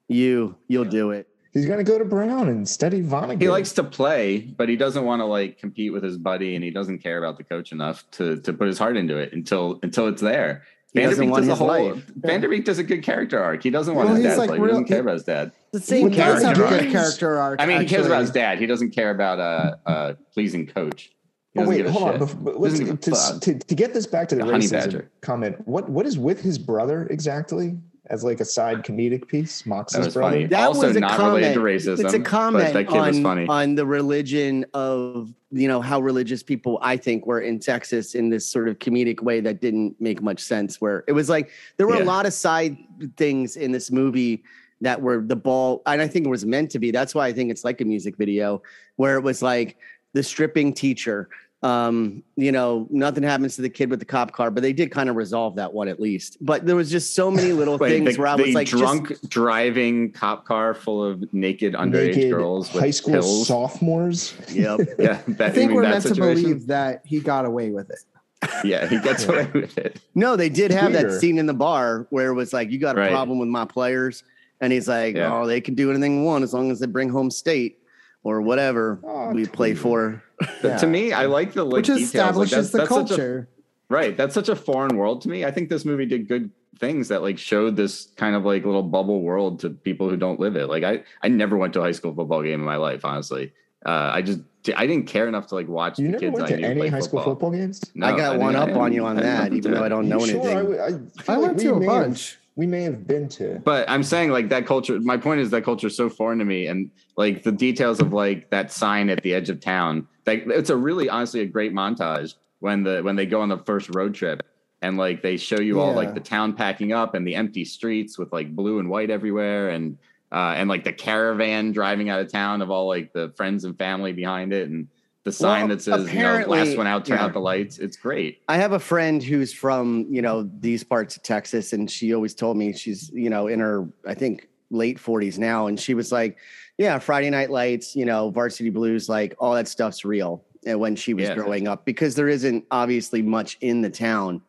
You you'll do it. He's going to go to Brown and study Vonnegut. He likes to play, but he doesn't want to like compete with his buddy, and he doesn't care about the coach enough to to put his heart into it until until it's there. He Van Der Beek does a whole life. Van Der Beek does a good character arc. He doesn't want well, his dad like, play. He doesn't care about his dad. The same character, good character arc. I mean, actually. He cares about his dad. He doesn't care about a uh, uh, pleasing coach. Oh, wait, hold on. But, but let's, to, to, to get this back to the, the racism comment, what what is with his brother exactly? As like a side comedic piece, Mox's brother. That also was a not comment. related to racism. It's a comment that kid on, was funny. on the religion of, you know, how religious people, I think, were in Texas in this sort of comedic way that didn't make much sense, where it was like there were yeah. a lot of side things in this movie that were the ball. And I think it was meant to be. That's why I think it's like a music video where it was like the stripping teacher. Um, you know, nothing happens to the kid with the cop car, but they did kind of resolve that one at least. But there was just so many little Wait, things the, where I was like, drunk just, driving cop car full of naked underage naked girls, with high school pills. sophomores. Yep. Yeah, that, I think we're meant situation? to believe that he got away with it. Yeah, he gets away with it. No, they did have Peter. that scene in the bar where it was like, you got a right. problem with my players, and he's like, yeah. oh, they can do anything they want as long as they bring home state or whatever oh, we play Peter. for. Yeah. To me, I like the like, which details. establishes like, that's, the that's culture, a, right? That's such a foreign world to me. I think this movie did good things that like showed this kind of like little bubble world to people who don't live it. Like I, I never went to a high school football game in my life, honestly. Uh, I just I didn't care enough to like watch you the never kids. Went I to knew any play high football. school football games? No, I got I one up on you on that, even though I don't know sure? anything. I, I, I went like to a bunch. Have, we may have been to, but I'm saying like that culture. My point is that culture is so foreign to me, and like the details of like that sign at the edge of town. Like it's a really honestly a great montage when the when they go on the first road trip and like they show you yeah. all like the town packing up and the empty streets with like blue and white everywhere and uh, and like the caravan driving out of town of all like the friends and family behind it and the sign well, that says you know, last one out turn yeah. out the lights. It's great. I have a friend who's from you know these parts of Texas, and she always told me she's you know in her I think late forties now, and she was like, yeah, Friday Night Lights, you know, Varsity Blues, like all that stuff's real. And when she was yeah. growing up, because there isn't obviously much in the town,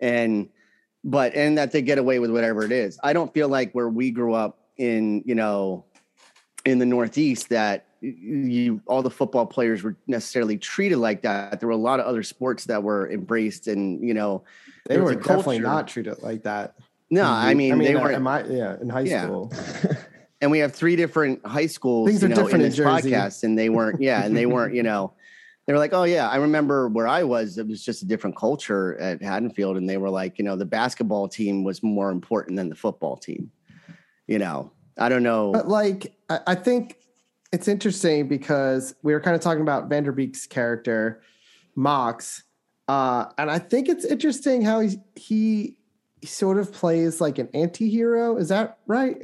and but and that they get away with whatever it is. I don't feel like where we grew up in, you know, in the Northeast that you all the football players were necessarily treated like that. There were a lot of other sports that were embraced, and you know, they were definitely not treated like that. No, I mean, I mean they weren't. My, yeah, in high yeah. school. And we have three different high schools Things are you know, different in this in Jersey. podcast, and they weren't, yeah, and they weren't, you know, they were like, oh, yeah, I remember where I was. It was just a different culture at Haddonfield, and they were like, you know, the basketball team was more important than the football team. You know, I don't know. But, like, I, I think it's interesting because we were kind of talking about Van Der Beek's character, Mox, uh, and I think it's interesting how he, he sort of plays like an anti-hero. Is that right?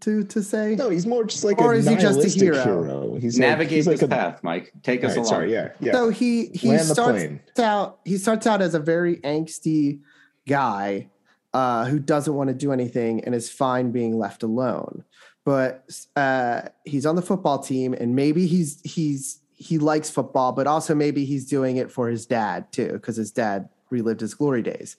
To to say no, he's more just like or a is he just a hero? hero. He's navigate like, he's like his a, path, Mike. Take us right, along. Sorry, yeah, yeah. So he he Land starts out he starts out as a very angsty guy, uh, who doesn't want to do anything and is fine being left alone. But uh, he's on the football team, and maybe he's he's he likes football, but also maybe he's doing it for his dad too, because his dad relived his glory days.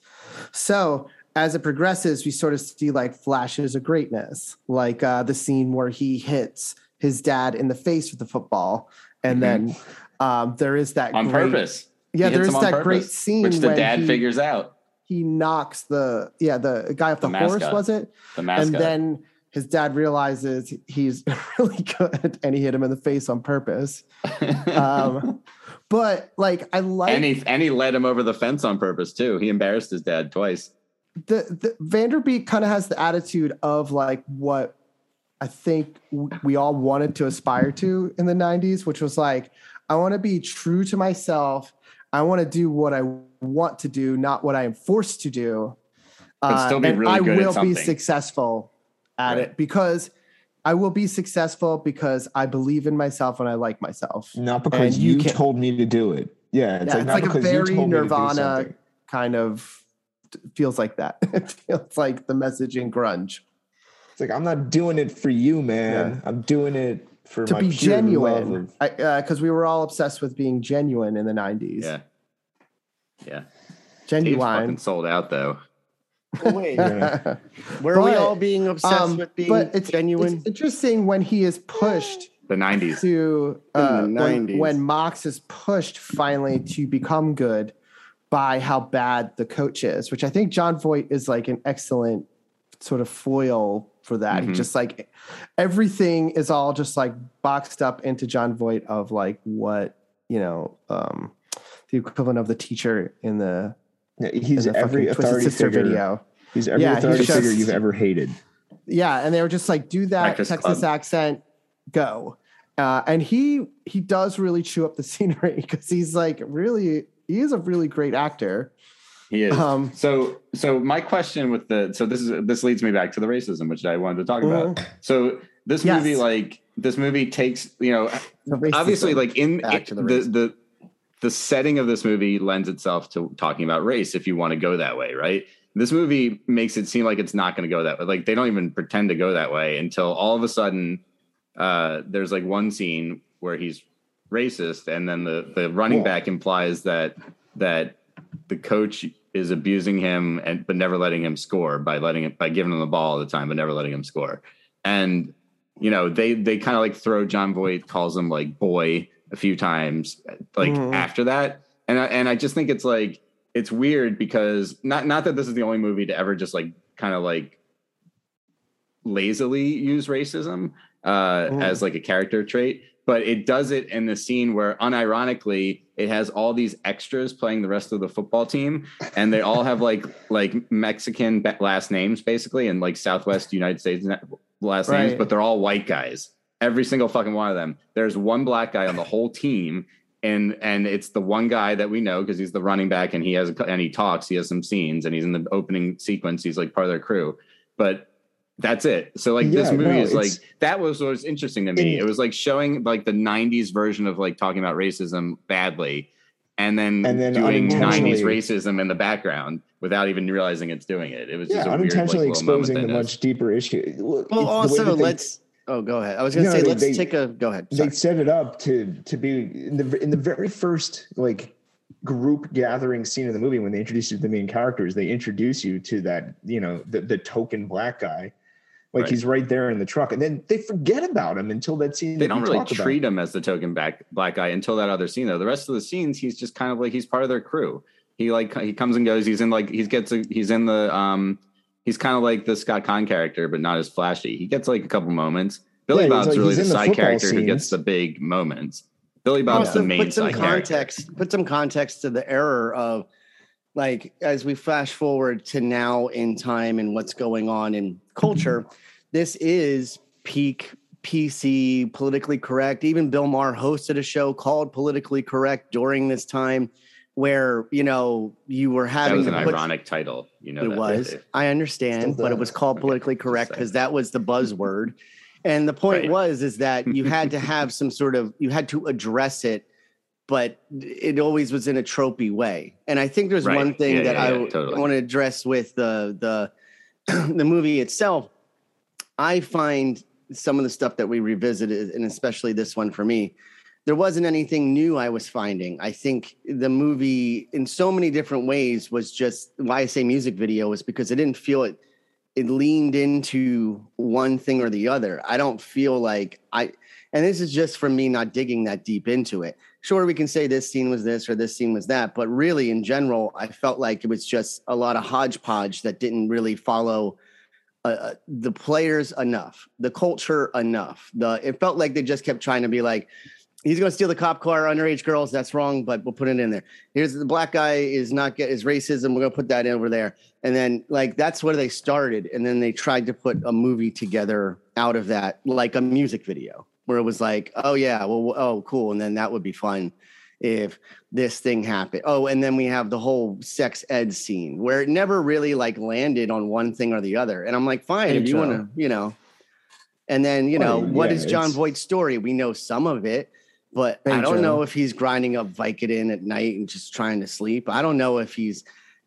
So as it progresses, we sort of see like flashes of greatness, like uh, the scene where he hits his dad in the face with the football, and mm-hmm. then um, there is that on great, purpose. Yeah, there is that purpose, great scene which the dad he, figures out. He knocks the yeah the guy off the, the horse, was it? The mascot. And then his dad realizes he's really good, and he hit him in the face on purpose. Um, but like, I like, and he, and he led him over the fence on purpose too. He embarrassed his dad twice. The, the Van Der Beek kind of has the attitude of like what I think we all wanted to aspire to in the nineties, which was like, I want to be true to myself. I want to do what I want to do, not what I am forced to do. Uh, still be and really I good will at be successful at right. it because I will be successful because I believe in myself and I like myself. Not because you, you told me to do it. Yeah. It's, yeah, like, it's not like a very Nirvana kind of feels like that. It feels like the message in grunge. It's like, I'm not doing it for you, man. Yeah. I'm doing it for to my be genuine, because uh, we were all obsessed with being genuine in the nineties. Yeah, yeah. Genuine. Dave's fucking sold out though. Well, wait, yeah. were but, we all being obsessed um, with being but it's, genuine? It's interesting when he is pushed. The nineties to uh, the nineties. When, when Mox is pushed finally to become good by how bad the coach is, which I think Jon Voight is like an excellent sort of foil for that. Mm-hmm. He just like everything is all just like boxed up into Jon Voight of like what, you know, um, the equivalent of the teacher in the, yeah, he's in the every authority sister figure, video. He's every yeah, authority he's just, figure you've ever hated. Yeah. And they were just like, do that Texas club. accent, go. Uh, and he, he does really chew up the scenery because he's like, really, he is a really great actor. He is. Um, so, so my question with the, so this is, this leads me back to the racism, which I wanted to talk mm-hmm. about. So this yes. movie, like this movie takes, you know, obviously like in it, the, the, the setting of this movie lends itself to talking about race. If you want to go that way, right? This movie makes it seem like it's not going to go that way. Like they don't even pretend to go that way until all of a sudden uh, there's like one scene where he's racist. And then the, the running yeah. back implies that, that the coach is abusing him and but never letting him score by letting it by giving him the ball all the time but never letting him score. And you know, they they kind of like throw Jon Voight calls him like boy a few times like mm. after that. And I and I just think it's like it's weird because not not that this is the only movie to ever just like kind of like lazily use racism uh mm. as like a character trait. But it does it in the scene where unironically it has all these extras playing the rest of the football team. And they all have like, like Mexican last names basically. And like Southwest United States last right. names, but they're all white guys. Every single fucking one of them. There's one black guy on the whole team. And, and it's the one guy that we know, cause he's the running back and he has, and he talks, he has some scenes and he's in the opening sequence. He's like part of their crew, but that's it. So like yeah, this movie no, is like that was what was interesting to me. It was like showing like the nineties version of like talking about racism badly and then, and then doing nineties racism in the background without even realizing it's doing it. It was yeah, just a unintentionally weird, like, exposing the much deeper issue. Well, well also they, let's oh go ahead. I was gonna no, say they, let's they, take a go ahead. Sorry. They set it up to to be in the in the very first like group gathering scene of the movie when they introduce you to the main characters, they introduce you to that, you know, the, the token black guy. Like right. he's right there in the truck, and then they forget about him until that scene. They don't really treat him as the token back black guy until that other scene. Though the rest of the scenes, he's just kind of like he's part of their crew. He like he comes and goes. He's in like he gets a, he's in the um he's kind of like the Scott Caan character, but not as flashy. He gets like a couple moments. Billy yeah, Bob's like, really the, the side character scenes. Who gets the big moments. Billy Bob's also, the main put some side context, character. Put some context to the error of like as we flash forward to now in time and what's going on in culture. This is peak P C, politically correct. Even Bill Maher hosted a show called Politically Correct during this time where, you know, you were having... That was an put, ironic title. You know, it that was. Day. I understand, but it was called Politically okay, Correct because that was the buzzword. And the point right. was, is that you had to have some sort of... You had to address it but it always was in a tropey way. And I think there's right. one thing yeah, that yeah, I yeah, totally. want to address with the the the movie itself. I find some of the stuff that we revisited, and especially this one for me, there wasn't anything new I was finding. I think the movie in so many different ways was just, why I say music video is because I didn't feel it. It leaned into one thing or the other. I don't feel like I, and this is just from me not digging that deep into it. Sure, we can say this scene was this or this scene was that, but really in general, I felt like it was just a lot of hodgepodge that didn't really follow Uh, the players enough, the culture enough. The it felt like they just kept trying to be like, he's going to steal the cop car, underage girls, that's wrong, but we'll put it in there. Here's the black guy is not get is racism, we're going to put that in over there. And then like that's where they started, and then they tried to put a movie together out of that, like a music video, where it was like, oh yeah, well oh cool, and then that would be fun if this thing happened. Oh, and then we have the whole sex ed scene where it never really like landed on one thing or the other. And I'm like, fine, if you want to, you know, and then, you know, well, what yeah, is Jon Voight's story? We know some of it, but I don't know if he's grinding up Vicodin at night and just trying to sleep. I don't know if he's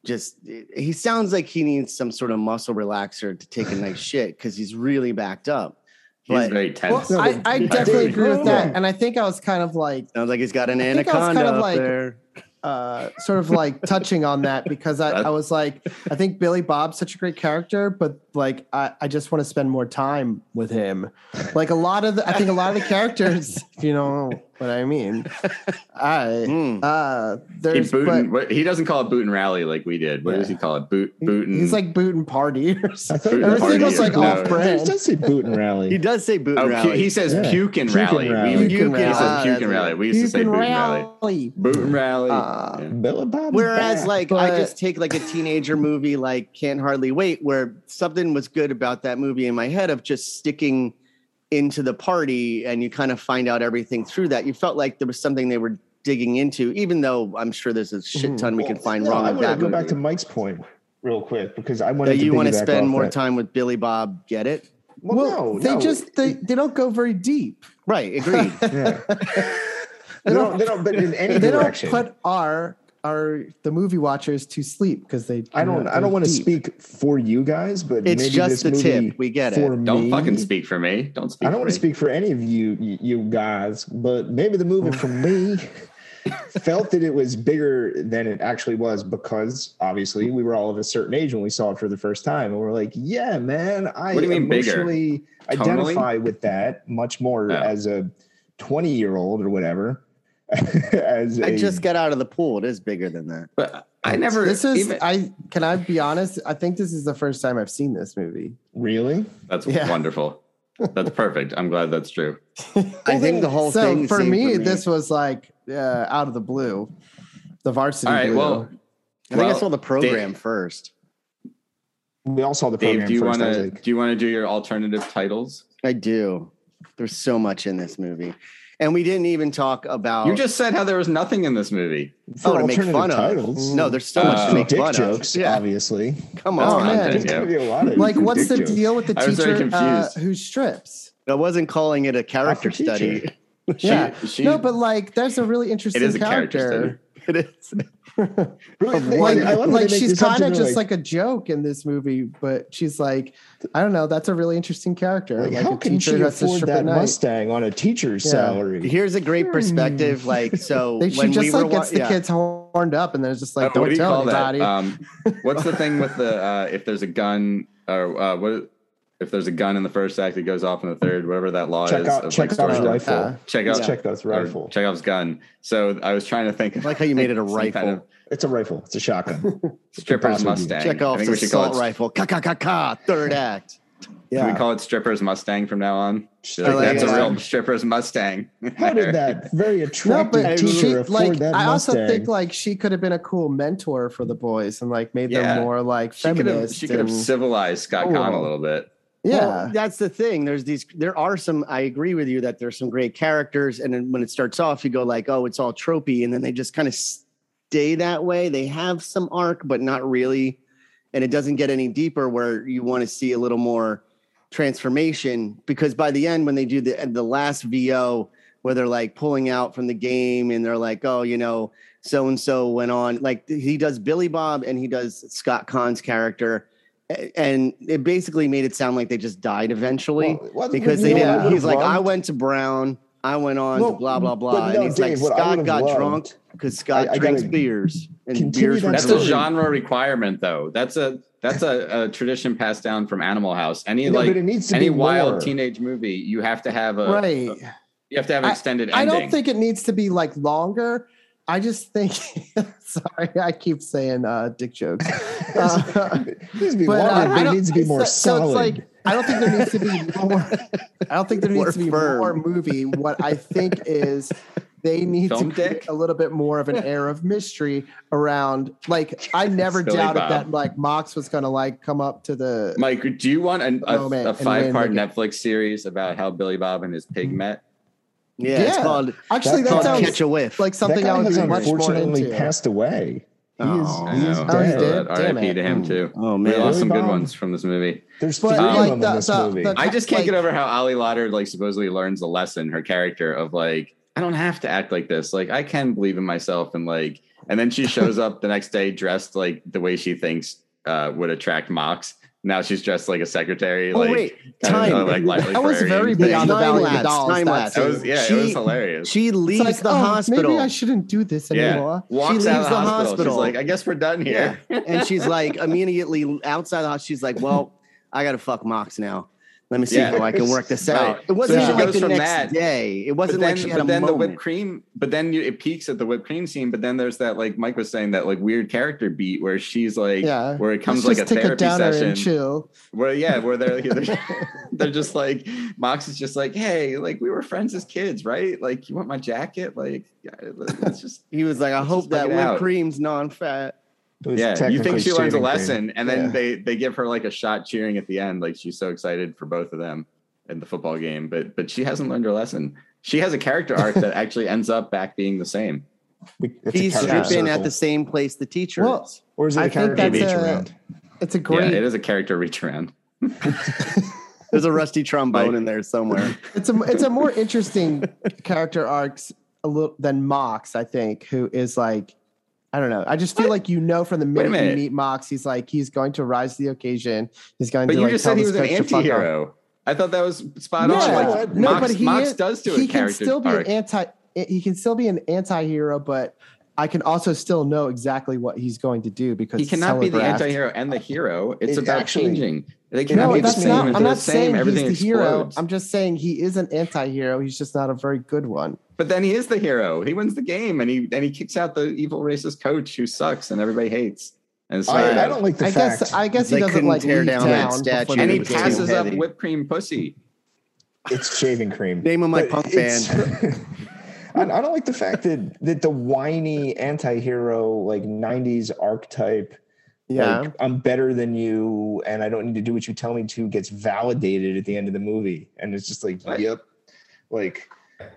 just, he sounds like he needs some sort of muscle relaxer to take a nice shit, 'cause he's really backed up. He's but, very tense. Well, I, I definitely agree with that. And I think I was kind of like... Sounds like he's got an I anaconda kind of up like, there. Uh, sort of like touching on that because I, I was like, I think Billy Bob's such a great character, but like, I, I just want to spend more time with him. Like a lot of the, I think a lot of the characters, if you know what I mean. I, mm. uh, there's, he, boot but, and, he doesn't call it boot and rally like we did. What yeah. does he call it? Boot, boot and... He's like boot and party. Or something. Everything goes like no. off brand. He does say boot and rally. He does say boot and oh, rally. He says yeah. puke and rally. We used to say boot and rally. Boot and rally. Uh, Yeah. Whereas back, like I just take like a teenager movie like Can't Hardly Wait, where something was good about that movie in my head of just sticking into the party, and you kind of find out everything through that. You felt like there was something they were digging into, even though I'm sure there's a shit ton we well, can find no, wrong I with that. I want to go movie. back to Mike's point real quick because I wanted that to you want to spend more that. time with Billy Bob. Get it? Well, well no, they no. just they, they don't go very deep. Right? Agreed. yeah. They don't, they don't, but in any they direction. They don't put our, our, the movie watchers to sleep because they, I don't, I don't want to speak for you guys, but it's maybe just this the movie tip. We get it. For don't me, fucking speak for me. Don't speak. I don't want to speak for any of you, you guys, but maybe the movie for me felt that it was bigger than it actually was because obviously we were all of a certain age when we saw it for the first time. And we're like, yeah, man, I what do you emotionally mean bigger? Identify totally? With that much more oh. as a twenty year old or whatever. As I a, just got out of the pool. It is bigger than that. But I never. This is. Even, I can I be honest? I think this is the first time I've seen this movie. Really? That's yeah. wonderful. That's perfect. I'm glad that's true. I think the whole so thing. For me, for me, this was like uh, out of the blue. The Varsity. All right. Blue. Well, I think well, I saw the program Dave, first. We all saw the program. Dave, do you want to? Like, do you want to do your alternative titles? I do. There's so much in this movie. And we didn't even talk about... You just said how there was nothing in this movie. For oh, to make fun titles. of. No, there's so uh, much to make dick fun jokes, of. Yeah. obviously. Come on. Oh, man. There's going to be a lot of Like, what's the jokes. deal with the teacher uh, who strips? I wasn't calling it a character study. she, yeah. She, no, but, like, that's a really interesting it is character. A character study. It is. really, like, I, I like she's kind of just, like, like, a joke in this movie, but she's like... I don't know. That's a really interesting character. Like, like how can she afford that Mustang on a teacher's yeah. salary? Here's a great perspective. Like, so they, she when just we like were, gets yeah. the kids horned up, and then it's just like, uh, don't do tell anybody. Um, what's the thing with the uh, if there's a gun or uh, what? If there's a gun in the first act, it goes off in the third. Whatever that law check is. Out, of, check like, out rifle. Uh, check out. Yeah. Check out rifle. Chekhov's gun. So I was trying to think. I like how you made it a rifle. Kind of, It's a rifel. It's a shotgun. Stripper's Mustang. Check off the assault rifle. Ka ka ka ka. Third act. Yeah. Can we call it Stripper's Mustang from now on? Like, like, that's yeah. a real Stripper's Mustang. How did that very attractive no, teacher she, afford like, that I Mustang? also think like she could have been a cool mentor for the boys and like made yeah. them more like feminist. She could have, she could have civilized Scott Caan oh. a little bit. Yeah, well, that's the thing. There's these. There are some. I agree with you that there's some great characters, and then when it starts off, you go like, oh, it's all tropey, and then they just kind of. Stay that way. They have some arc, but not really. And it doesn't get any deeper where you want to see a little more transformation, because by the end, when they do the, the last V O where they're like pulling out from the game and they're like, oh, you know, so-and-so went on. Like he does Billy Bob and he does Scott Caan's character. And it basically made it sound like they just died eventually well, well, because they didn't. Know, he's like, loved. I went to Brown. I went on well, to blah, blah, blah. No, and he's Dave, like, Scott got loved, drunk because Scott I, I drinks beers. And beers that that's a genre requirement, though. That's a that's a, a tradition passed down from Animal House. Any no, like any wild more. teenage movie, you have to have a, right. a you have to have an extended I, ending. I don't think it needs to be like longer. I just think, sorry, I keep saying uh, dick jokes. Uh, it needs to be but, longer, uh, but it needs to be more so, solid. So it's like, I don't think there needs to be more. I don't think there more needs to be firm. more movie. What I think is they need Film to create a little bit more of an air of mystery around. Like, I never doubted Bob. that like Mox was going to like come up to the. Mike, do you want an, a, a five-part Netflix series about how Billy Bob and his pig mm-hmm. met? Yeah, yeah, it's called actually that sounds Catch a Whiff. Like something that guy I would has be much unfortunately more into. Passed away. He is, oh, he is dead. Oh, R I P to him too. Oh man, we lost really some bomb. good ones from this movie. There's three um, like the, in this the, movie. The, the, I just can't like, get over how Ali Larter like supposedly learns a lesson. Her character of like, I don't have to act like this. Like I can believe in myself and like, and then she shows up the next day dressed like the way she thinks uh, would attract Mox. Now she's dressed like a secretary. Oh, like, wait. Time. Of, like, I was very big on the Valley of the Dolls. Time lapse. Was, yeah, she, it was hilarious. She leaves like, the oh, hospital. Maybe I shouldn't do this anymore. Yeah. Walks she leaves out of the, the hospital. hospital. She's like, I guess we're done here. Yeah. And she's like, immediately outside the house, she's like, well, I got to fuck Mox now. Let me see yeah. how I can work this out. Right. It wasn't so like the from next that. day. It wasn't then, like she had but a then moment. The whipped cream, but then you, it peaks at the whipped cream scene. But then there's that, like Mike was saying, that like weird character beat where she's like, yeah. where it comes Let's like a therapy a session. And chill. Where yeah, where they're they're, they're just like Mox is just like, hey, like we were friends as kids, right? Like you want my jacket? Like it's just. He was like, I hope that whipped cream's non-fat. Yeah, you think she learns a lesson, and then yeah. they they give her like a shot cheering at the end, like she's so excited for both of them in the football game. But but she hasn't learned her lesson. She has a character arc that actually ends up back being the same. It's He's stripping at the same place the teacher well, is. Or is it a I character reach a, around? It's a great. Yeah, it is a character reach around. There's a rusty trombone like, in there somewhere. It's a it's a more interesting character arcs a little than Mox, I think, who is like. I don't know. I just feel what? like, you know, from the minute you meet Mox, he's like, he's going to rise to the occasion. He's going but to But you like, just said he was an anti-hero. I thought that was spot no, on. Like, no, Mox, but he Mox does do he a character can still be an anti. He can still be an anti-hero, but I can also still know exactly what he's going to do because he cannot be the anti-hero and the hero. It's it about actually, changing. They cannot no, be the same. Not, I'm They're not saying same. Everything he's the explodes. hero. I'm just saying he is an anti-hero. He's just not a very good one. But then he is the hero. He wins the game, and he and he kicks out the evil racist coach who sucks and everybody hates. And so I, I don't like the I fact. Guess, I guess he doesn't like tear down, down that statue, and he passes up whipped cream pussy. It's shaving cream. Name of my but punk band. I, I don't like the fact that that the whiny anti-hero like nineties archetype. Yeah, like, I'm better than you, and I don't need to do what you tell me to. Gets validated at the end of the movie, and it's just like, what? yep, like.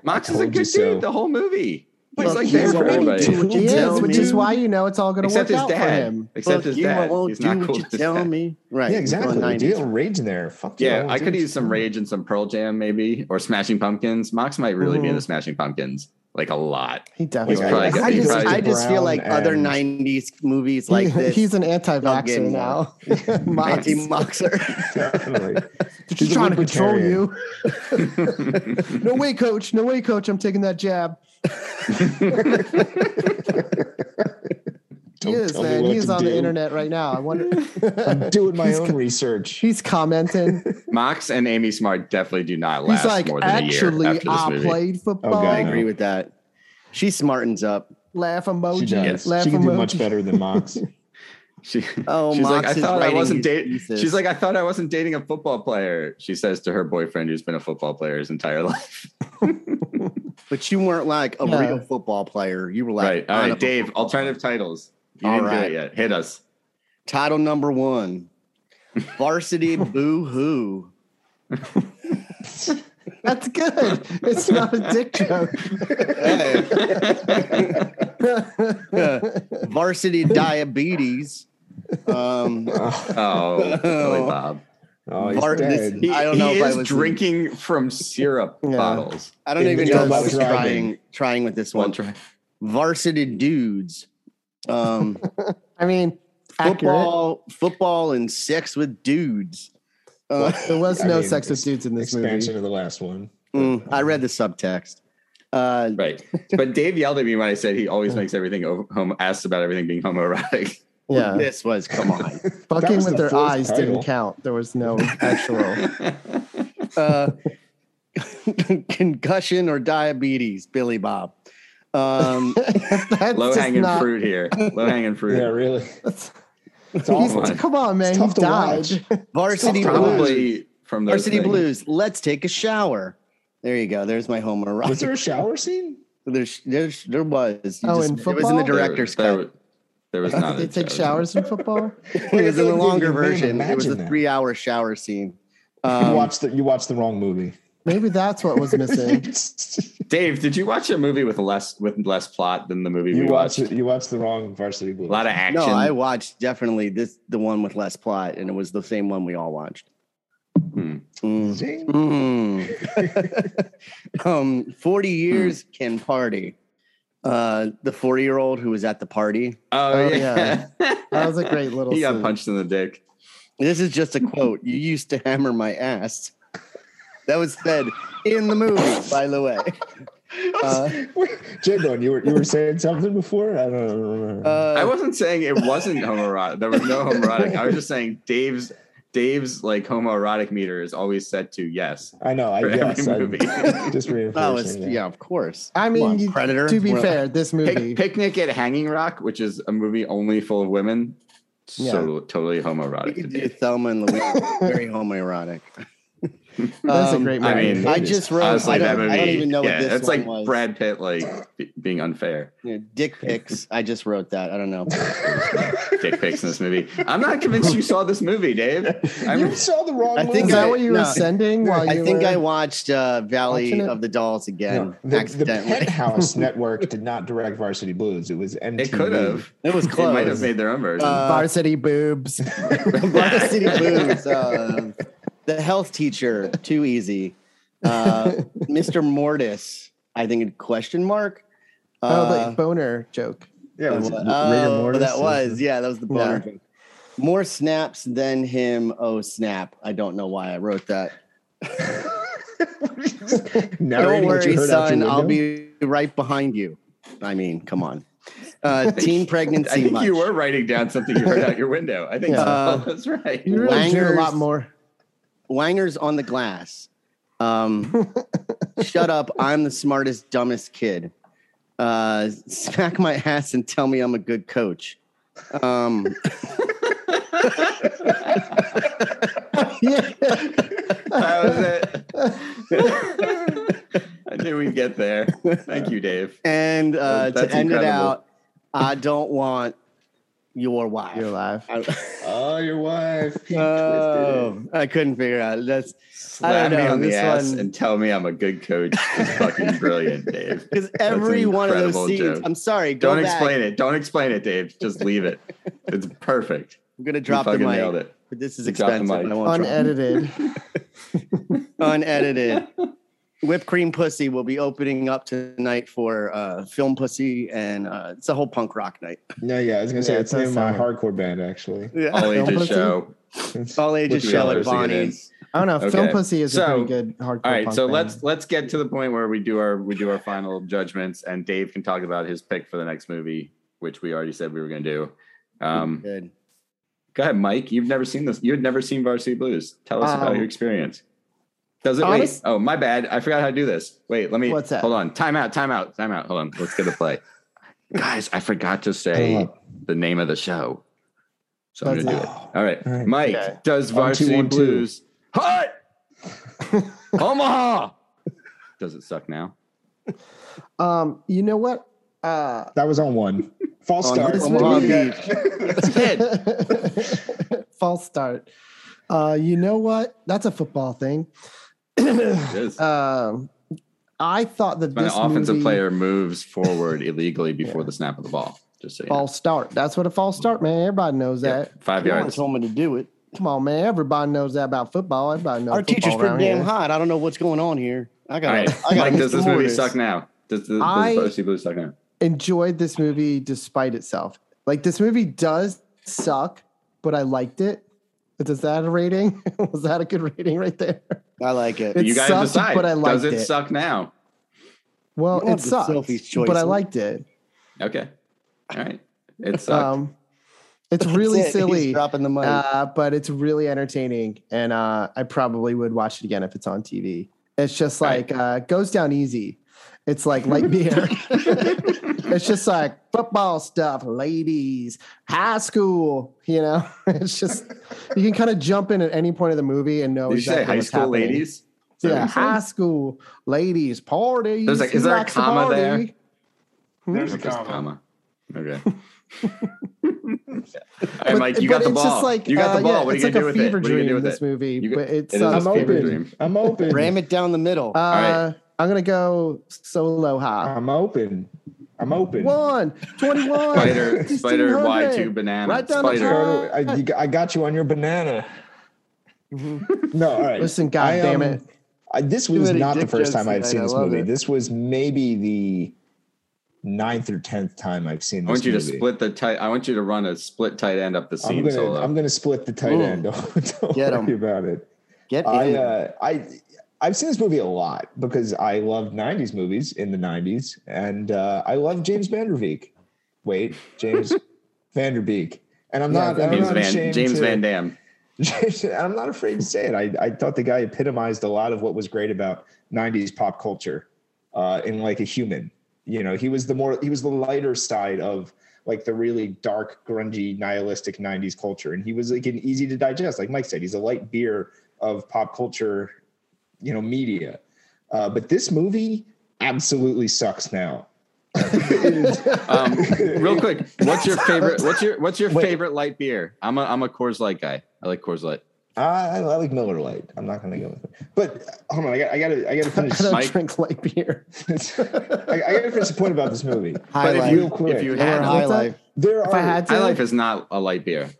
Mox is a good dude so. the whole movie. He's well, like there for everybody. He is, which is why you know it's all going to work out dad. for him. Except his dad. He's not cool. Tell me, right? Yeah, exactly. We deal rage there. Fuck yeah, I could use some rage and some Pearl Jam maybe, or Smashing Pumpkins. Mox might really mm-hmm. be in the Smashing Pumpkins. Like a lot. He definitely. I, got, I just, I just feel like other nineties movies like he, this. He's an anti-vaxxer now. Anti-moxer. Definitely. Just he's trying to control you. No way, coach. No way, coach. I'm taking that jab. Don't he is, man. He's on do. the internet right now. I wonder. I'm doing my he's own co- research. He's commenting. Mox and Amy Smart definitely do not last he's like, more than a year after this I movie. Played football. Oh, God, I agree no. with that. She smartens up. Laugh emoji. She does. Laugh she can emoji. do much better than Mox. she, oh, she's Mox like, I thought I wasn't dating. She's like, I thought I wasn't dating a football player. She says to her boyfriend, who's been a football player his entire life. But you weren't like a no. real football player. You were like, right. All right, Dave. Alternative titles. You didn't All right. do it yet. Hit us. Title number one, Varsity Boo Hoo. That's good. It's not a dick joke. Hey. Varsity Diabetes. Um, oh, Billy Bob. Oh, he's Bart, dead. This, he, I don't know he if is I was drinking in. From syrup yeah. bottles. I don't even know if I was trying trying with this one. Try. Varsity dudes. Um, I mean, football, accurate. Football, and sex with dudes. Uh, well, there was no I mean, sex with dudes in this expansion movie. Expansion of the last one. Mm, I read the subtext. Uh, right, but Dave yelled at me when I said he always makes everything homo. Asks about everything being homoerotic. Yeah, this was come on. Fucking with the their eyes title. Didn't count. There was no actual uh, concussion or diabetes. Billy Bob. Um, low hanging not... fruit here. Low hanging fruit. Yeah, really. That's, it's all fun. Come on, man. He died. Varsity Blues. From Varsity Blues. Let's take a shower. There you go. There's my homoerotic. Was there a shower scene? There's, there's, there was. You oh, just, in football? It was in the director's there, cut. There, there was not. Did they take shower showers in football? It was in the longer version. It was a three-hour shower scene. Um, you watched the, you watched the wrong movie. Maybe that's what was missing. Dave, did you watch a movie with less with less plot than the movie you we watched? watched? You watched the wrong Varsity Blues. A lot of action. No, I watched definitely this the one with less plot, and it was the same one we all watched. Mm. Mm. Mm. um, forty years mm. can party. Uh, the forty-year-old who was at the party. Oh, oh yeah. yeah, that was a great little. He scene. Got punched in the dick. This is just a quote. You used to hammer my ass. That was said in the movie, by the way. Uh, Jimbo, you were you were saying something before? I don't remember. Uh, I wasn't saying it wasn't homoerotic. There was no homoerotic. I was just saying Dave's. Dave's like homoerotic meter is always set to yes. I know. I guess. Movie. Just reinforcing. Yeah, of course. I mean, on, you, Predator. To be We're fair, like, this movie. Pic- Picnic at Hanging Rock, which is a movie only full of women. Yeah. So totally homoerotic. You could do Thelma and Louise. Very homoerotic. um, That's a great movie. I mean, I just wrote. Honestly, I, don't, I don't even know yeah, what this it's one like was. Brad Pitt, like b- being unfair. Yeah, dick pics. I just wrote that. I don't know. Dick pics in this movie. I'm not convinced you saw this movie, Dave. I you mean, saw the wrong. I think movie. Is that what you no, were sending? While you I think were I watched uh, Valley of the Dolls again. No, the, the Penthouse Network did not direct Varsity Blues. It was M T V. It could have. It was close. They might have made their own version. Uh, Varsity boobs. Varsity boobs. Uh, The health teacher, too easy. Uh, Mister Mortis, I think, question mark. Uh, oh, the boner joke. Yeah, was uh, it oh, that or? was. Yeah, that was the boner yeah. joke. More snaps than him. Oh, snap. I don't know why I wrote that. Don't worry, son. I'll be right behind you. I mean, come on. Uh, teen pregnancy. I think much. You were writing down something you heard out your window. I think yeah. uh, that's right. You really do a lot more. Wangers on the glass. Um, shut up. I'm the smartest, dumbest kid. Uh, smack my ass and tell me I'm a good coach. Um, yeah. That was it. I knew we'd get there. Thank you, Dave. And uh, to end incredible. It out, I don't want your wife. Your wife. Oh, your wife. Oh, I couldn't figure out. That's slap me on the ass and tell me I'm a good coach. It's fucking brilliant, Dave. Because every one of those scenes. I'm sorry. Don't explain it. Don't explain it, Dave. Just leave it. It's perfect. I'm gonna drop the mic. But this is expensive. Unedited. Unedited. Whipped Cream Pussy will be opening up tonight for uh, Film Pussy, and uh, it's a whole punk rock night. No, yeah, I was going to yeah, say, it's in my hardcore band, actually. Yeah. All Film ages pussy? Show. All ages show at Bonnie's. I don't know, okay. Film Pussy is so, a pretty good hardcore All right, punk so band. let's let's get to the point where we do our we do our final judgments, and Dave can talk about his pick for the next movie, which we already said we were going to do. Um, good. Go ahead, Mike. You've never seen this. You've never seen Varsity Blues. Tell us um, about your experience. Does it Honest? Wait? Oh, my bad. I forgot how to do this. Wait, let me What's that? hold on. Time out, time out, time out. Hold on. Let's get a play. Guys, I forgot to say the name of the show. So That's I'm gonna it. do it. All right. All right. Mike, okay. Does Varsity one, two, one, Blues hot Omaha? Does it suck now? Um, you know what? Uh that was on one. False start. False start. Uh, you know what? That's a football thing. Um, I thought that when this an offensive movie, player moves forward illegally before yeah. the snap of the ball. Just so you false know. start. That's what a false start, man. Everybody knows yep. that. Five yards. Someone told me to do it. Come on, man. Everybody knows that about football. Everybody knows. Our teacher's pretty damn hot. I don't know what's going on here. I got it. Right. Like, does this movie orders. suck now? Does the Varsity Blues suck now? Enjoyed this movie despite itself. Like, this movie does suck, but I liked it. Is that a rating? Was that a good rating right there? I like it. It you guys sucked, decide. But I liked does it, it suck now? Well, it sucks, but I liked it. Okay. All right. It sucked. Um, it's really it. silly. He's dropping the mic. Uh, but it's really entertaining, and uh, I probably would watch it again if it's on T V. It's just like right. uh, goes down easy. It's like light beer. It's just like football stuff, ladies, high school. You know, it's just you can kind of jump in at any point of the movie and know. Did exactly you say high school happening. Ladies? So yeah, high school ladies party. There's like, is there a comma there? Hmm? There's a comma. Okay. All right, Mike, you got the ball. Like, you got the ball. Uh, yeah, what are you like gonna do with it? What are you gonna do with this movie? Got, but it's it uh, I'm open. Dream. I'm open. Ram it down the middle. Uh, All right. I'm gonna go solo high. I'm open. I'm open. One, twenty-one. Spider, spider, Y two banana. Right down spider. I, you, I got you on your banana. No, all right. Listen, God I, um, damn it. I, this was not the first time I've seen this movie. It. This was maybe the ninth or tenth time I've seen this I want you movie. To split the tight. I want you to run a split tight end up the seam. I'm gonna, solo. I'm gonna split the tight Ooh. end. Don't, don't Get worry em. about it. Get I, in. Uh, I, I've seen this movie a lot because I love nineties movies in the nineties, and uh, I love James Van Der Beek. Wait, James Van Der Beek, and I'm yeah, not. I'm James, not Van, James to, Van Dam. I'm not afraid to say it. I, I thought the guy epitomized a lot of what was great about nineties pop culture uh, in like a human. You know, he was the more he was the lighter side of like the really dark, grungy, nihilistic nineties culture. And he was like an easy to digest. Like Mike said, he's a light beer of pop culture, you know, media. Uh, but this movie absolutely sucks now. um, real quick, what's your favorite? What's your what's your Wait. favorite light beer? I'm a I'm a Coors Light guy. I like Coors Light. Uh, I, I like Miller Lite. I'm not going to go with it. But hold on, I got I got to I got to finish. I don't Mike. drink light beer. I, I got to finish the point about this movie. High but Life. Real quick, if you had High Life, there are. If I had to, High Life is not a light beer.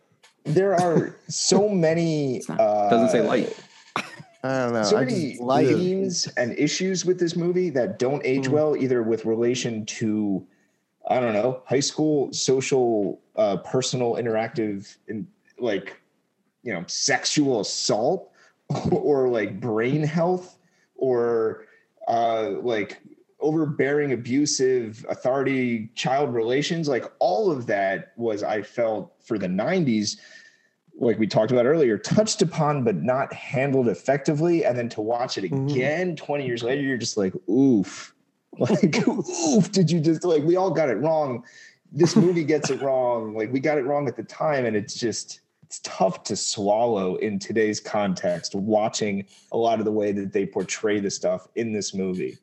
There are so many. Not, uh, doesn't say light. I don't know. So I many themes and issues with this movie that don't age mm. well, either with relation to, I don't know, high school, social, uh, personal, interactive, and like, you know, sexual assault, or like brain health, or uh, like overbearing, abusive, authority, child relations. Like all of that was, I felt, for the nineties, like we talked about earlier, touched upon but not handled effectively. And then to watch it again mm. twenty years later, you're just like, oof. Like, oof, did you just, like, we all got it wrong. This movie gets it wrong. Like, we got it wrong at the time. And it's just, it's tough to swallow in today's context, watching a lot of the way that they portray the stuff in this movie.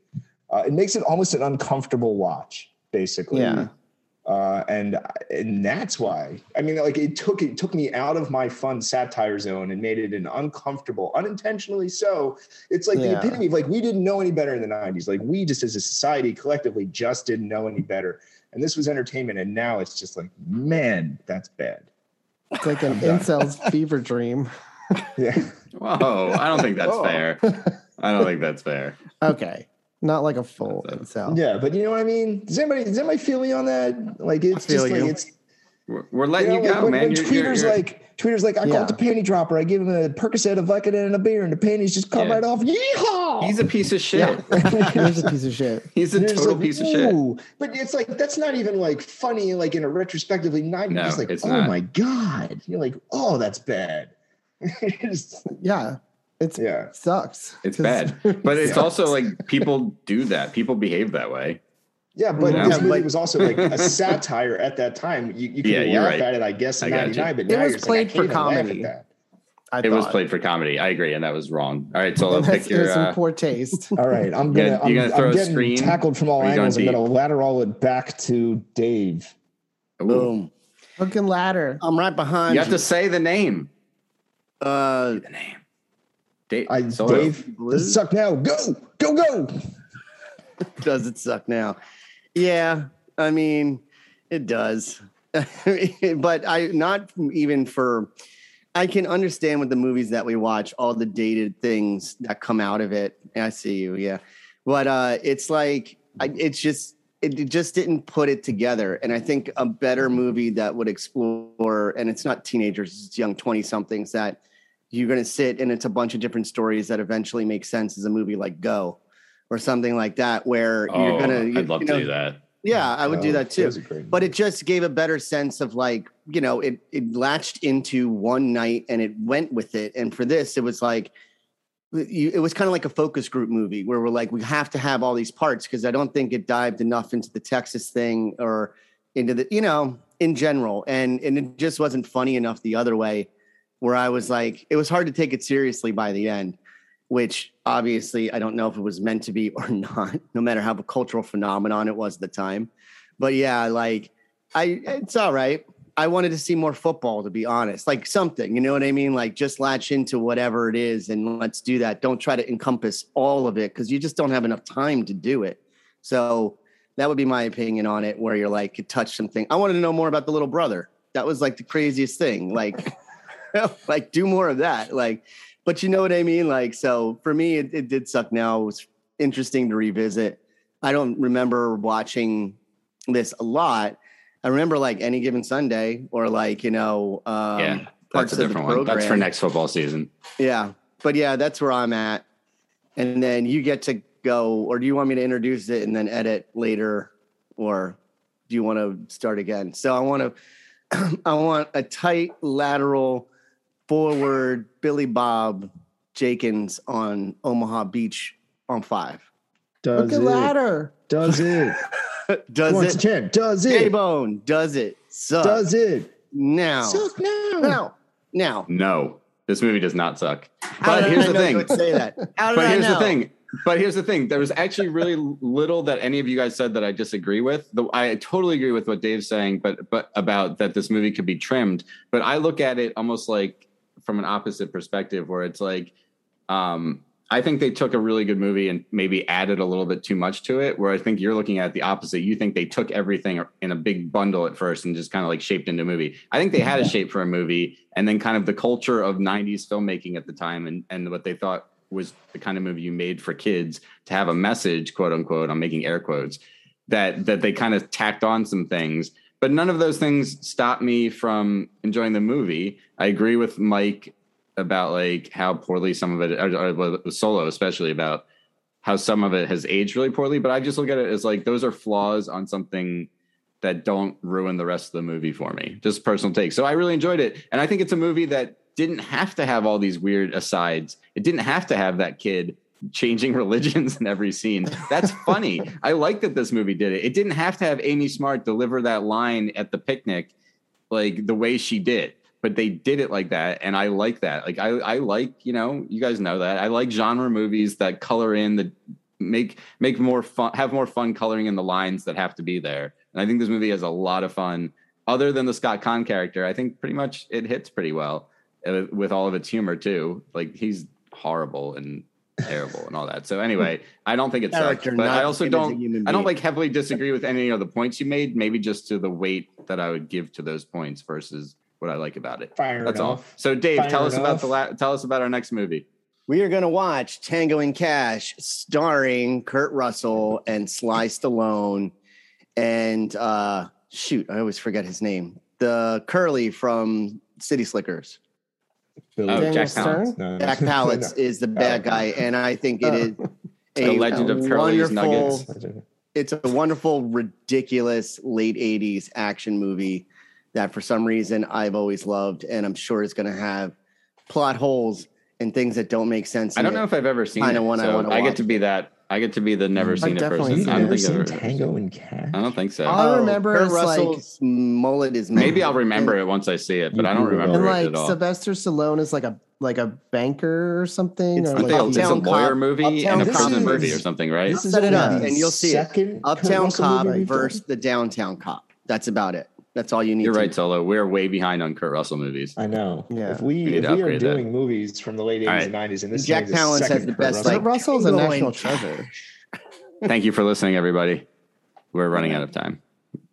Uh, it makes it almost an uncomfortable watch, basically. Yeah. Uh, and and that's why, I mean, like it took it took me out of my fun satire zone and made it an uncomfortable, unintentionally so. It's like yeah. the epitome of like, we didn't know any better in the nineties. Like we just as a society collectively just didn't know any better. And this was entertainment. And now it's just like, man, that's bad. It's like an incel's fever dream. Yeah. Whoa, I don't think that's Whoa. fair. I don't think that's fair. Okay. Not like a full itself. Yeah, but you know what I mean? Does anybody does anybody feel me on that? Like it's just like you. it's we're, we're letting you, know, you go, like, man. When, when you're, Twitter's you're, you're... like Twitter's like, I yeah. called the panty dropper, I give him a Percocet, a Vicodin, and a beer, and the panties just come yeah. right off. Yeehaw! He's a piece of shit. Yeah. He's a piece of shit. He's a total like, piece of shit. But it's like that's not even like funny, like in a retrospectively nineties. No, just like, it's oh not. my God. You're like, oh, that's bad. just, yeah. It's yeah, it sucks. It's bad, but it's also like people do that. People behave that way. Yeah, but you know? This movie like, was also like a satire at that time. You, you can yeah, laugh right. at it, I guess, in ninety-nine. But it now was you're played like, I for comedy. That. I it thought. was played for comedy. I agree, and that was wrong. All right, so let's pick your some uh, poor taste. All right, I'm gonna you're I'm, gonna throw I'm a screen tackled from all angles. I'm gonna lateral it back to Dave. Ooh. Boom, hook and ladder. I'm right behind. You, you have to say the name. Uh, say the name. Dave, I, Dave does it suck now? Go, go, go. Does it suck now? Yeah, I mean, it does. But I not even for I can understand with the movies that we watch, all the dated things that come out of it. I see you. Yeah. But uh, it's like, I, it's just, it, it just didn't put it together. And I think a better movie that would explore, and it's not teenagers, it's young twenty somethings that you're going to sit and it's a bunch of different stories that eventually make sense, as a movie like Go or something like that, where oh, you're going to, I'd love you know, to do that. Yeah, I would oh, do that too. That but it just gave a better sense of like, you know, it it latched into one night and it went with it. And for this, it was like, it was kind of like a focus group movie where we're like, we have to have all these parts, because I don't think it dived enough into the Texas thing or into the, you know, in general. And, and it just wasn't funny enough the other way, where I was like, it was hard to take it seriously by the end, which obviously I don't know if it was meant to be or not, no matter how a cultural phenomenon it was at the time. But yeah, like I, it's all right. I wanted to see more football, to be honest, like something, you know what I mean? Like just latch into whatever it is and let's do that. Don't try to encompass all of it, 'cause you just don't have enough time to do it. So that would be my opinion on it, where you're like, it touched something. I wanted to know more about the little brother. That was like the craziest thing. Like, like do more of that. Like, but you know what I mean? Like, so for me, it, it did suck now. It was interesting to revisit. I don't remember watching this a lot. I remember like Any Given Sunday or like, you know, um, yeah, parts that's a of different the program. One. That's for next football season. Yeah. But yeah, that's where I'm at. And then you get to go, or do you want me to introduce it and then edit later? Or do you want to start again? So I want to, I want a tight lateral forward Billy Bob Jenkins on Omaha Beach on five. Does Look it. Ladder. Does it. Does Once it? Ten. Does it? J-Bone. Does it? Suck. Does it? Now. Suck now. Now. Now. No. This movie does not suck. But here's the thing. But here's the thing. But here's the thing. There was actually really little that any of you guys said that I disagree with. The, I totally agree with what Dave's saying, but but about that this movie could be trimmed. But I look at it almost like from an opposite perspective, where it's like, um, I think they took a really good movie and maybe added a little bit too much to it, where I think you're looking at the opposite. You think they took everything in a big bundle at first and just kind of like shaped into a movie. I think they had a shape for a movie, and then kind of the culture of nineties filmmaking at the time and, and what they thought was the kind of movie you made for kids to have a message, quote unquote, I'm making air quotes, that that they kind of tacked on some things. But none of those things stopped me from enjoying the movie. I agree with Mike about like how poorly some of it, or, or Solo especially, about how some of it has aged really poorly. But I just look at it as like, those are flaws on something that don't ruin the rest of the movie for me. Just personal take. So I really enjoyed it. And I think it's a movie that didn't have to have all these weird asides. It didn't have to have that kid changing religions in every scene. That's funny. I like that this movie did it. It didn't have to have Amy Smart deliver that line at the picnic like the way she did. But they did it like that, and I like that. Like I, I like, you know, you guys know that I like genre movies that color in the make make more fun, have more fun coloring in the lines that have to be there. And I think this movie has a lot of fun. Other than the Scott Caan character, I think pretty much it hits pretty well uh, with all of its humor too. Like he's horrible and terrible and all that. So anyway, I don't think it's character sucks, but I also don't. I don't like heavily disagree with any of the points you made. Maybe just to the weight that I would give to those points versus what I like about it. Fire That's it all. Off. So Dave, Fire tell us off. about the la- tell us about our next movie. We are going to watch Tango and Cash, starring Kurt Russell and Sly Stallone, and uh, shoot, I always forget his name. The Curly from City Slickers. Billy. Oh, Jack Palance. No. Jack Palance no. is the bad guy, and I think it is a the legend of Curly's Nuggets. It's a wonderful, ridiculous late eighties action movie that for some reason I've always loved, and I'm sure it's going to have plot holes and things that don't make sense. I don't know if I've ever seen it. One so I, I get to be that. I get to be the never I've seen it person. Never I don't think seen I've ever Tango and Cash. I don't think so. All I remember Kurt Russell's like, mullet is mad. Maybe I'll remember it once I see it, but I don't remember and it like, at all. Sylvester Stallone is like a like a banker or something. It's, or like, a, it's a lawyer cop, movie uptown, and a common movie or something, right? This is Set it up, and you'll see it. Uptown Cop versus the Downtown Cop. That's about it. That's all you need. You're to right, Solo. We're way behind on Kurt Russell movies. I know. Yeah. If we, we, if we are doing that. movies from the late eighties right. and nineties, and this Jack Palance has the Kurt best. Russell. Like, Kurt Russell's a national treasure. Thank you for listening, everybody. We're running out of time.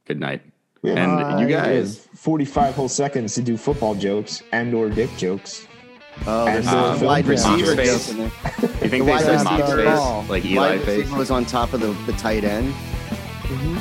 Good night. Yeah. And uh, you guys, forty-five whole seconds to do football jokes and or dick jokes. Oh, there's uh, a wide receiver face in there. You think the they said mob space? Ball. Like Eli wide face? Was on top of the, the tight end. Mm-hmm.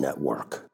Network.